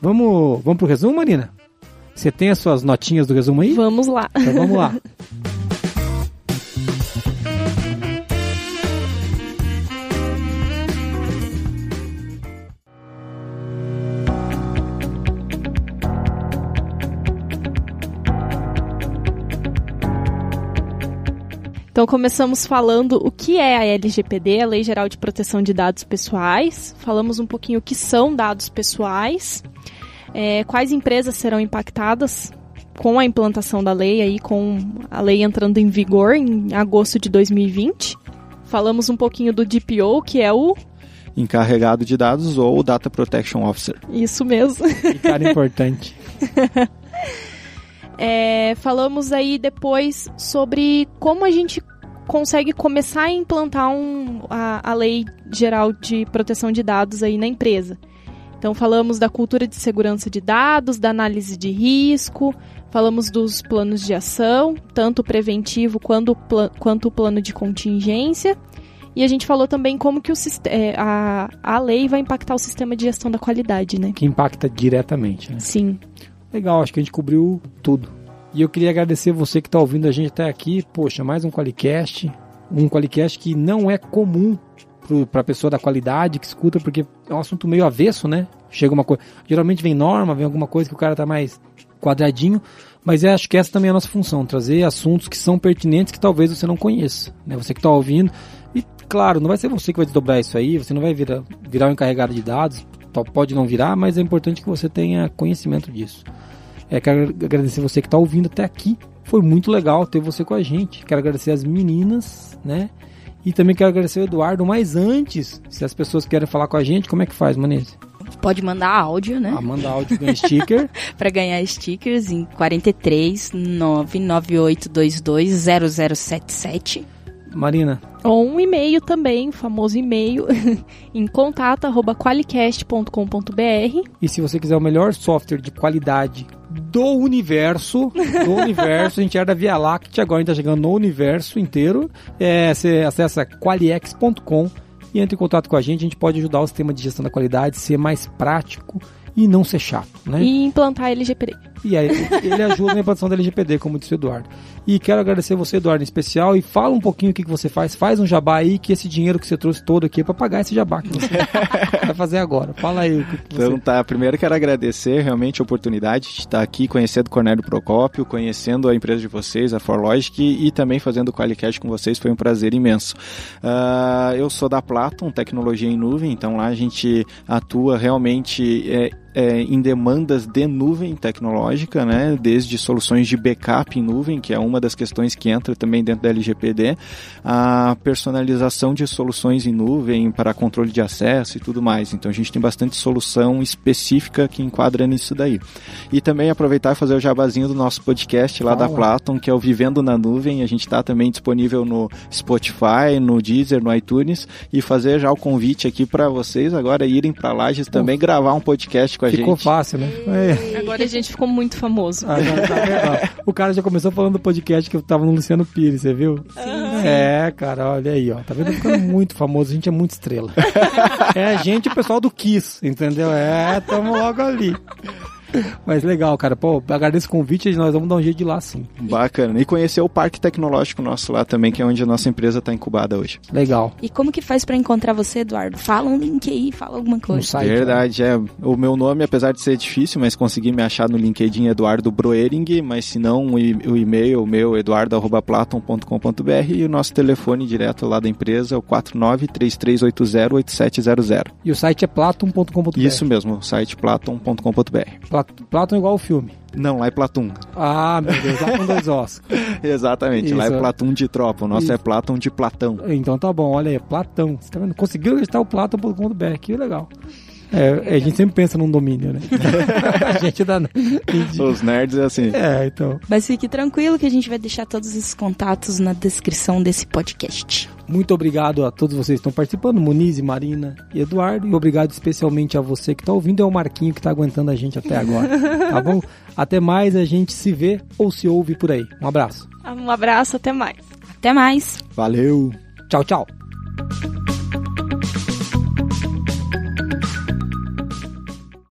Vamos, vamos pro resumo, Marina? Você tem as suas notinhas do resumo aí? Vamos lá. Então vamos lá. Então, começamos falando o que é a L G P D, a Lei Geral de Proteção de Dados Pessoais. Falamos um pouquinho o que são dados pessoais, é, quais empresas serão impactadas com a implantação da lei, aí, com a lei entrando em vigor em agosto de dois mil e vinte. Falamos um pouquinho do D P O, que é o... encarregado de dados ou Data Protection Officer. Isso mesmo. Que cara importante. É, falamos aí depois sobre como a gente consegue começar a implantar um, a, a Lei Geral de Proteção de Dados aí na empresa. Então falamos da cultura de segurança de dados, da análise de risco, falamos dos planos de ação, tanto o preventivo quanto, quanto o plano de contingência. E a gente falou também como que o, a, a lei vai impactar o sistema de gestão da qualidade, né? Que impacta diretamente, né? Sim. Legal, acho que a gente cobriu tudo. E eu queria agradecer você que está ouvindo a gente até aqui. Poxa, mais um Qualicast. Um Qualicast que não é comum para a pessoa da qualidade que escuta, porque é um assunto meio avesso, né? Chega uma coisa. Geralmente vem norma, vem alguma coisa que o cara tá mais quadradinho, mas eu acho que essa também é a nossa função, trazer assuntos que são pertinentes que talvez você não conheça, né? Você que tá ouvindo. E claro, não vai ser você que vai desdobrar isso aí, você não vai virar, virar um encarregado de dados, pode não virar, mas é importante que você tenha conhecimento disso. É, quero agradecer você que tá ouvindo até aqui. Foi muito legal ter você com a gente. Quero agradecer as meninas, né? E também quero agradecer o Eduardo. Mas antes, se as pessoas querem falar com a gente, como é que faz, Moniz? Pode mandar áudio, né? Ah, manda áudio e ganha sticker. Para ganhar stickers em quatro três, nove nove oito dois dois, zero zero sete sete. Marina. Ou um e-mail também, famoso e-mail, em contato arroba qualicast ponto com ponto br. E se você quiser o melhor software de qualidade do universo, do universo, a gente era da Via Láctea, agora a gente está chegando no universo inteiro, é, você acessa qualiex ponto com e entra em contato com a gente, a gente pode ajudar o sistema de gestão da qualidade, ser mais prático e não ser chato, né? E implantar a L G P D. E aí, ele ajuda na implantação da L G P D, como disse o Eduardo. E quero agradecer você, Eduardo, em especial, e fala um pouquinho o que, que você faz, faz um jabá aí, que esse dinheiro que você trouxe todo aqui é para pagar esse jabá que você vai fazer agora. Fala aí. O que que você... Então tá, primeiro quero agradecer realmente a oportunidade de estar aqui, conhecendo Cornélio Procópio, conhecendo a empresa de vocês, a ForLogic, e também fazendo o Qualicast com vocês, foi um prazer imenso. Uh, eu sou da Platon, tecnologia em nuvem, então lá a gente atua realmente... É, É, em demandas de nuvem tecnológica, né? Desde soluções de backup em nuvem, que é uma das questões que entra também dentro da L G P D, a personalização de soluções em nuvem para controle de acesso e tudo mais. Então a gente tem bastante solução específica que enquadra nisso daí. E também aproveitar e fazer o jabazinho do nosso podcast lá ah, da Platon, que é o Vivendo na Nuvem. A gente está também disponível no Spotify, no Deezer, no iTunes, e fazer já o convite aqui para vocês agora irem para Lages também uh. gravar um podcast com a ficou gente. Fácil, né? É. Agora a gente ficou muito famoso. Ah, não, tá, ó, o cara já começou falando do podcast que eu tava no Luciano Pires, você viu? Sim. É, cara, olha aí, ó. Tá vendo? Ficando muito famoso, a gente é muito estrela. É a gente e o pessoal do Kiss, entendeu? É, tamo logo ali. Mas legal, cara. Pô, agradeço o convite e nós vamos dar um jeito de ir lá, sim. Bacana. E conhecer o Parque Tecnológico nosso lá também, que é onde a nossa empresa está incubada hoje. Legal. E como que faz para encontrar você, Eduardo? Fala um link aí, fala alguma coisa. No site, verdade, né? É. O meu nome, apesar de ser difícil, mas consegui me achar no LinkedIn Eduardo Broering, mas se não, o e-mail meu, eduardo arroba platon ponto com ponto br, e o nosso telefone direto lá da empresa é o quatro nove, três três oito zero, oito sete zero zero. E o site é platon ponto com ponto br. Isso mesmo, o site platon ponto com ponto br. Platon é igual o filme. Não, lá é Platon. Ah, meu Deus, lá com dois ossos. Exatamente, isso. Lá é Platon de tropa, o nosso isso. É Platon de Platão. Então tá bom, olha aí, Platão. Você tá vendo? Conseguiram registrar o Platon ponto com ponto br, que legal. É, a gente sempre pensa num domínio, né? A gente dá... Os nerds é assim. É, então... Mas fique tranquilo que a gente vai deixar todos esses contatos na descrição desse podcast. Muito obrigado a todos vocês que estão participando, Moniz, Marina e Eduardo. E obrigado especialmente a você que está ouvindo, é o Marquinho que está aguentando a gente até agora, tá bom? Até mais, a gente se vê ou se ouve por aí. Um abraço. Um abraço, até mais. Até mais. Valeu. Tchau, tchau.